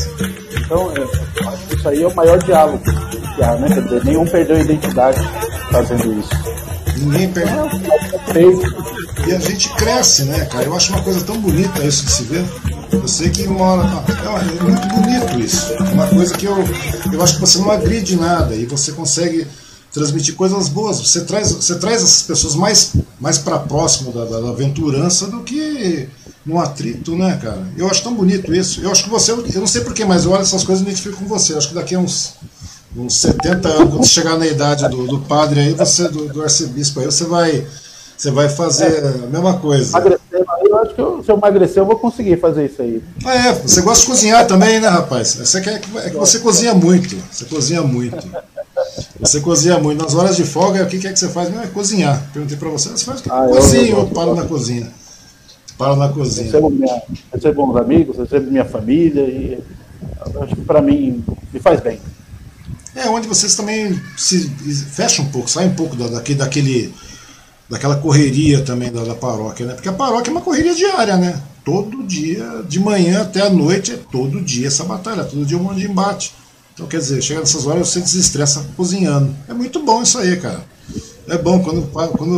Então, eu acho que isso aí é o maior diálogo que há, né? Quer dizer, nenhum perdeu a identidade fazendo isso. Ninguém perdeu. E a gente cresce, né, cara? Eu acho uma coisa tão bonita isso que se vê. Eu sei que uma hora... É muito bonito isso. É uma coisa que eu acho que você não agride nada e você consegue transmitir coisas boas. Você traz essas pessoas mais para próximo da aventurança do que num atrito, né, cara? Eu acho tão bonito isso. Eu acho que você... Eu não sei porquê, mas eu olho essas coisas e me identifico com você. Eu acho que daqui a uns 70 anos, quando chegar na idade do padre aí, você, do arcebispo aí, você vai fazer a mesma coisa. Eu acho que se eu emagrecer, eu vou conseguir fazer isso aí. Ah, é. Você gosta de cozinhar também, né, rapaz? É que você cozinha muito. Você cozinha muito. Você cozinha muito. Nas horas de folga, o que é que você faz? Não, é cozinhar. Perguntei pra você, você faz o que? Cozinho ou para na cozinha? Para na cozinha. Recebo uns amigos, recebo minha família e acho que pra mim me faz bem. É onde vocês também se fecham um pouco, saem um pouco daquela correria também da paróquia, né? Porque a paróquia é uma correria diária, né? Todo dia, de manhã até a noite, é todo dia essa batalha, todo dia um monte de embate. Então, quer dizer, chega nessas horas, você desestressa cozinhando. É muito bom isso aí, cara. É bom, quando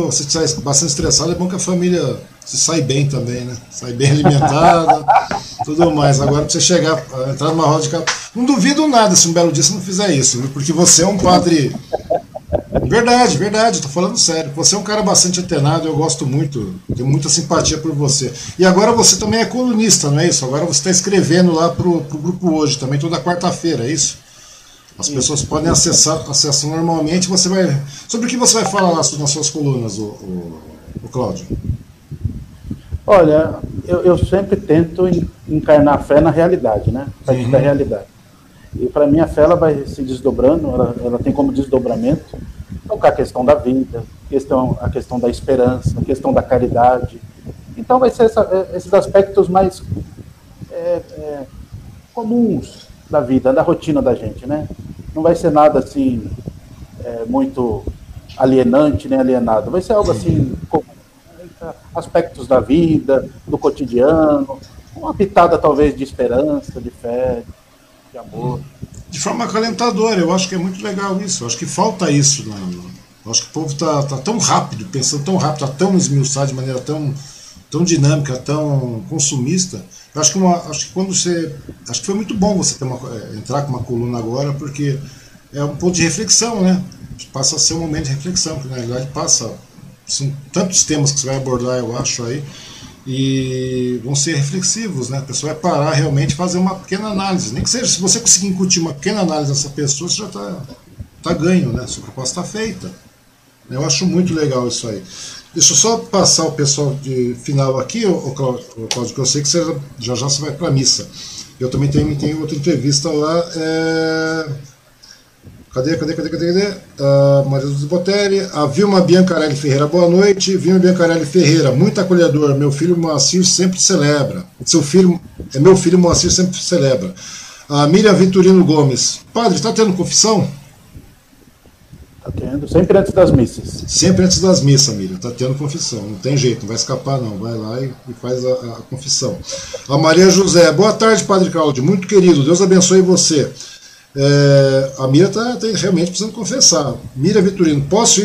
você sai bastante estressado, é bom que a família se sai bem também, né? Sai bem alimentada, tudo mais. Agora, pra você chegar, entrar numa roda de capa... Não duvido nada se um belo dia você não fizer isso, viu? Porque você é um padre... Verdade, tô falando sério. Você é um cara bastante antenado, eu gosto muito, tenho muita simpatia por você. E agora você também é colunista, não é isso? Agora você está escrevendo lá pro grupo hoje, também toda quarta-feira, é isso? As pessoas podem acessam normalmente. Você vai... Sobre o que você vai falar lá nas suas colunas, o Cláudio? Olha, eu sempre tento encarnar a fé na realidade, né? Partir da realidade. E para mim a fé ela vai se desdobrando, ela tem como desdobramento a questão da vida, a questão da esperança, a questão da caridade. Então vai ser esses aspectos mais comuns da vida, da rotina da gente, né? Não vai ser nada assim muito alienante nem alienado, vai ser algo assim comum, aspectos da vida, do cotidiano, uma pitada talvez de esperança, de fé, de amor. De forma acalentadora, eu acho que é muito legal isso. Eu acho que falta isso. Eu acho que o povo está tão rápido, pensando tão rápido, está tão esmiuçado de maneira tão dinâmica, tão consumista. Eu acho que foi muito bom você ter entrar com uma coluna agora, porque é um ponto de reflexão, né? Passa a ser um momento de reflexão, porque na realidade são tantos temas que você vai abordar, eu acho aí. E vão ser reflexivos, né? A pessoa vai parar realmente e fazer uma pequena análise. Nem que seja, se você conseguir incutir uma pequena análise nessa pessoa, você já tá ganho, né? Sua proposta está feita. Eu acho muito legal isso aí. Deixa eu só passar o pessoal de final aqui, Cláudio, que eu sei que você já você vai para a missa. Eu também tenho outra entrevista lá. Cadê? Maria dos Botelli, a Vilma Biancarelli Ferreira, boa noite. Vilma Biancarelli Ferreira, muito acolhedor, meu filho Moacir sempre celebra. Meu filho Moacir sempre celebra. A Miriam Vitorino Gomes, padre, está tendo confissão? Está tendo, sempre antes das missas. Sempre antes das missas, Miriam, está tendo confissão, não tem jeito, não vai escapar não, vai lá e faz a confissão. A Maria José, boa tarde, padre Cláudio, muito querido, Deus abençoe você. A Mira está realmente precisando confessar. Mira Vitorino, posso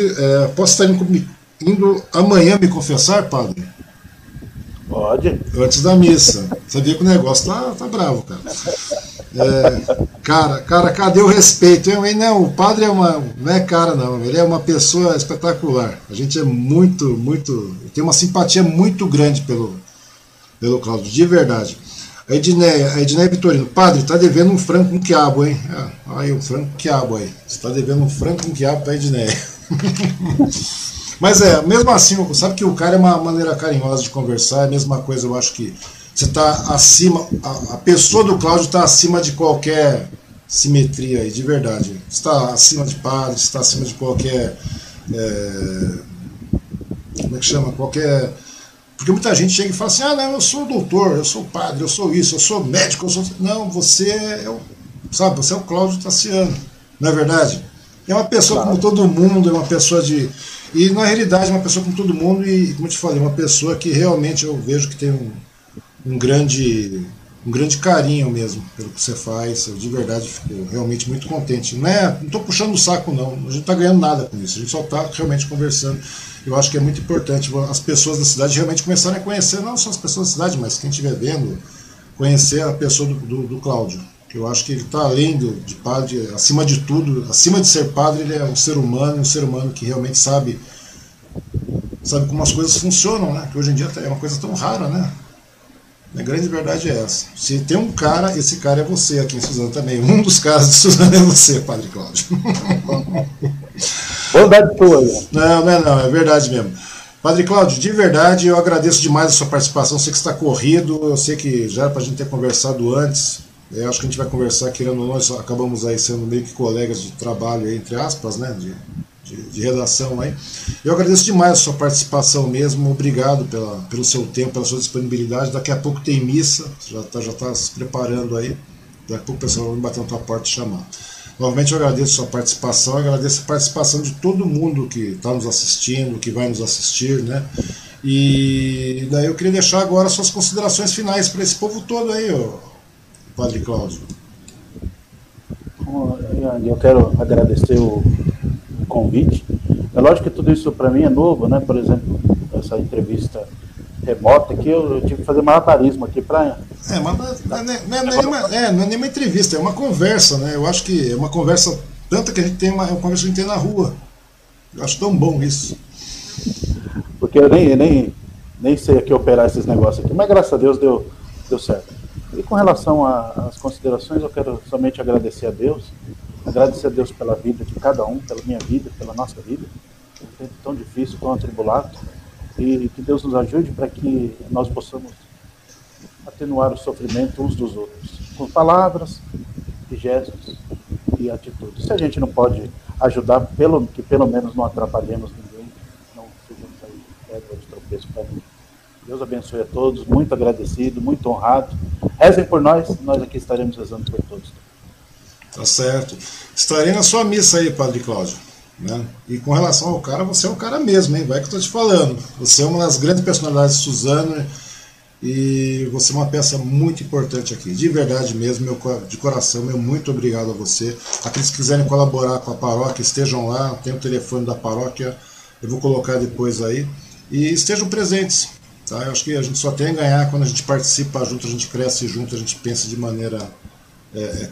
estar indo amanhã me confessar, padre? Pode. Antes da missa. Sabia que o negócio tá bravo, cara. Cara, cadê o respeito? Não, o padre não é cara, não. Ele é uma pessoa espetacular. A gente é muito... Tem uma simpatia muito grande pelo Cláudio, de verdade. A Edneia Vitorino, padre, tá devendo um frango com quiabo, hein? Aí, um frango com quiabo aí. Você tá devendo um frango com quiabo pra Edneia. Mas mesmo assim, sabe que o cara é uma maneira carinhosa de conversar, é a mesma coisa, eu acho que você tá acima, a pessoa do Cláudio tá acima de qualquer simetria aí, de verdade. Você tá acima de padre, você tá acima de qualquer... como é que chama? Qualquer... Porque muita gente chega e fala assim, não, eu sou doutor, eu sou padre, eu sou isso, eu sou médico, eu sou... Não, você é o... Sabe, você é o Cláudio Tassiano, não é verdade? É uma pessoa como todo mundo, é uma pessoa de... E, na realidade, é uma pessoa como todo mundo e, como eu te falei, uma pessoa que realmente eu vejo que tem um grande... um grande carinho mesmo pelo que você faz. Eu, de verdade, fico realmente muito contente. Não estou puxando o saco, não. A gente não está ganhando nada com isso. A gente só está realmente conversando. Eu acho que é muito importante as pessoas da cidade realmente começarem a conhecer, não só as pessoas da cidade, mas quem estiver vendo, conhecer a pessoa do Cláudio. Eu acho que ele está além de padre, acima de tudo, acima de ser padre, ele é um ser humano, que realmente sabe como as coisas funcionam, né? Que hoje em dia é uma coisa tão rara, né? A grande verdade é essa. Se tem um cara, esse cara é você aqui em Suzano também. Um dos caras de Suzano é você, padre Cláudio. Verdade tua. Não, é verdade mesmo. Padre Cláudio, de verdade, eu agradeço demais a sua participação. Eu sei que está corrido, eu sei que já era para a gente ter conversado antes. Eu acho que a gente vai conversar, querendo ou não, nós acabamos aí sendo meio que colegas de trabalho, aí, entre aspas, né, de redação aí. Eu agradeço demais a sua participação mesmo, obrigado pelo seu tempo, pela sua disponibilidade. Daqui a pouco tem missa, você já tá se preparando aí, daqui a pouco o pessoal vai bater na tua porta e chamar. Novamente eu agradeço a sua participação, agradeço a participação de todo mundo que está nos assistindo, que vai nos assistir, né? E daí eu queria deixar agora suas considerações finais para esse povo todo aí, ó. Padre Cláudio. Eu quero agradecer o convite. É lógico que tudo isso para mim é novo, né? Por exemplo, essa entrevista remota aqui, eu tive que fazer malabarismo aqui para... não é nenhuma entrevista, é uma conversa, né? Eu acho que é uma conversa, tanto que a gente tem uma conversa que a gente tem na rua. Eu acho tão bom isso. Porque eu nem sei aqui operar esses negócios aqui, mas graças a Deus deu certo. E com relação às considerações, eu quero somente agradecer a Deus pela vida de cada um, pela minha vida, pela nossa vida, um tempo tão difícil, tão atribulado, e que Deus nos ajude para que nós possamos atenuar o sofrimento uns dos outros, com palavras, e gestos e atitudes. Se a gente não pode ajudar, que pelo menos não atrapalhemos ninguém, não sejamos aí pedra de tropeço para ninguém. Deus abençoe a todos, muito agradecido, muito honrado. Rezem por nós aqui estaremos rezando por todos. Tá certo. Estarei na sua missa aí, Padre Cláudio, né? E com relação ao cara, você é o cara mesmo, hein? Vai que eu tô te falando. Você é uma das grandes personalidades de Suzano e você é uma peça muito importante aqui. De verdade mesmo, de coração, meu muito obrigado a você. Aqueles que quiserem colaborar com a paróquia, estejam lá, tem o telefone da paróquia, eu vou colocar depois aí. E estejam presentes. Tá, eu acho que a gente só tem a ganhar quando a gente participa junto, a gente cresce junto, a gente pensa de maneira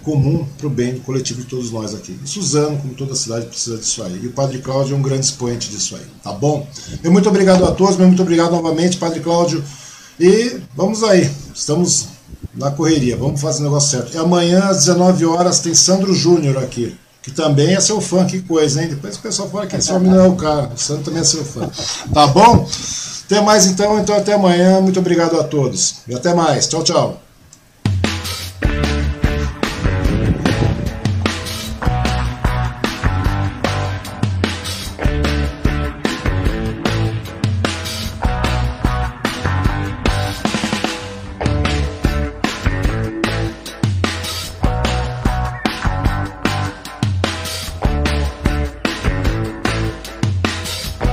comum para o bem coletivo de todos nós aqui. E Suzano, como toda a cidade, precisa disso aí. E o Padre Cláudio é um grande expoente disso aí, tá bom? Meu muito obrigado a todos, meu muito obrigado novamente, Padre Cláudio. E vamos aí, estamos na correria, vamos fazer o negócio certo. E amanhã às 19 horas tem Sandro Júnior aqui, que também é seu fã, que coisa, hein? Depois o pessoal fala que esse homem não é o cara, o Sandro também é seu fã, tá bom? Até mais então até amanhã, muito obrigado a todos. E até mais, tchau, tchau.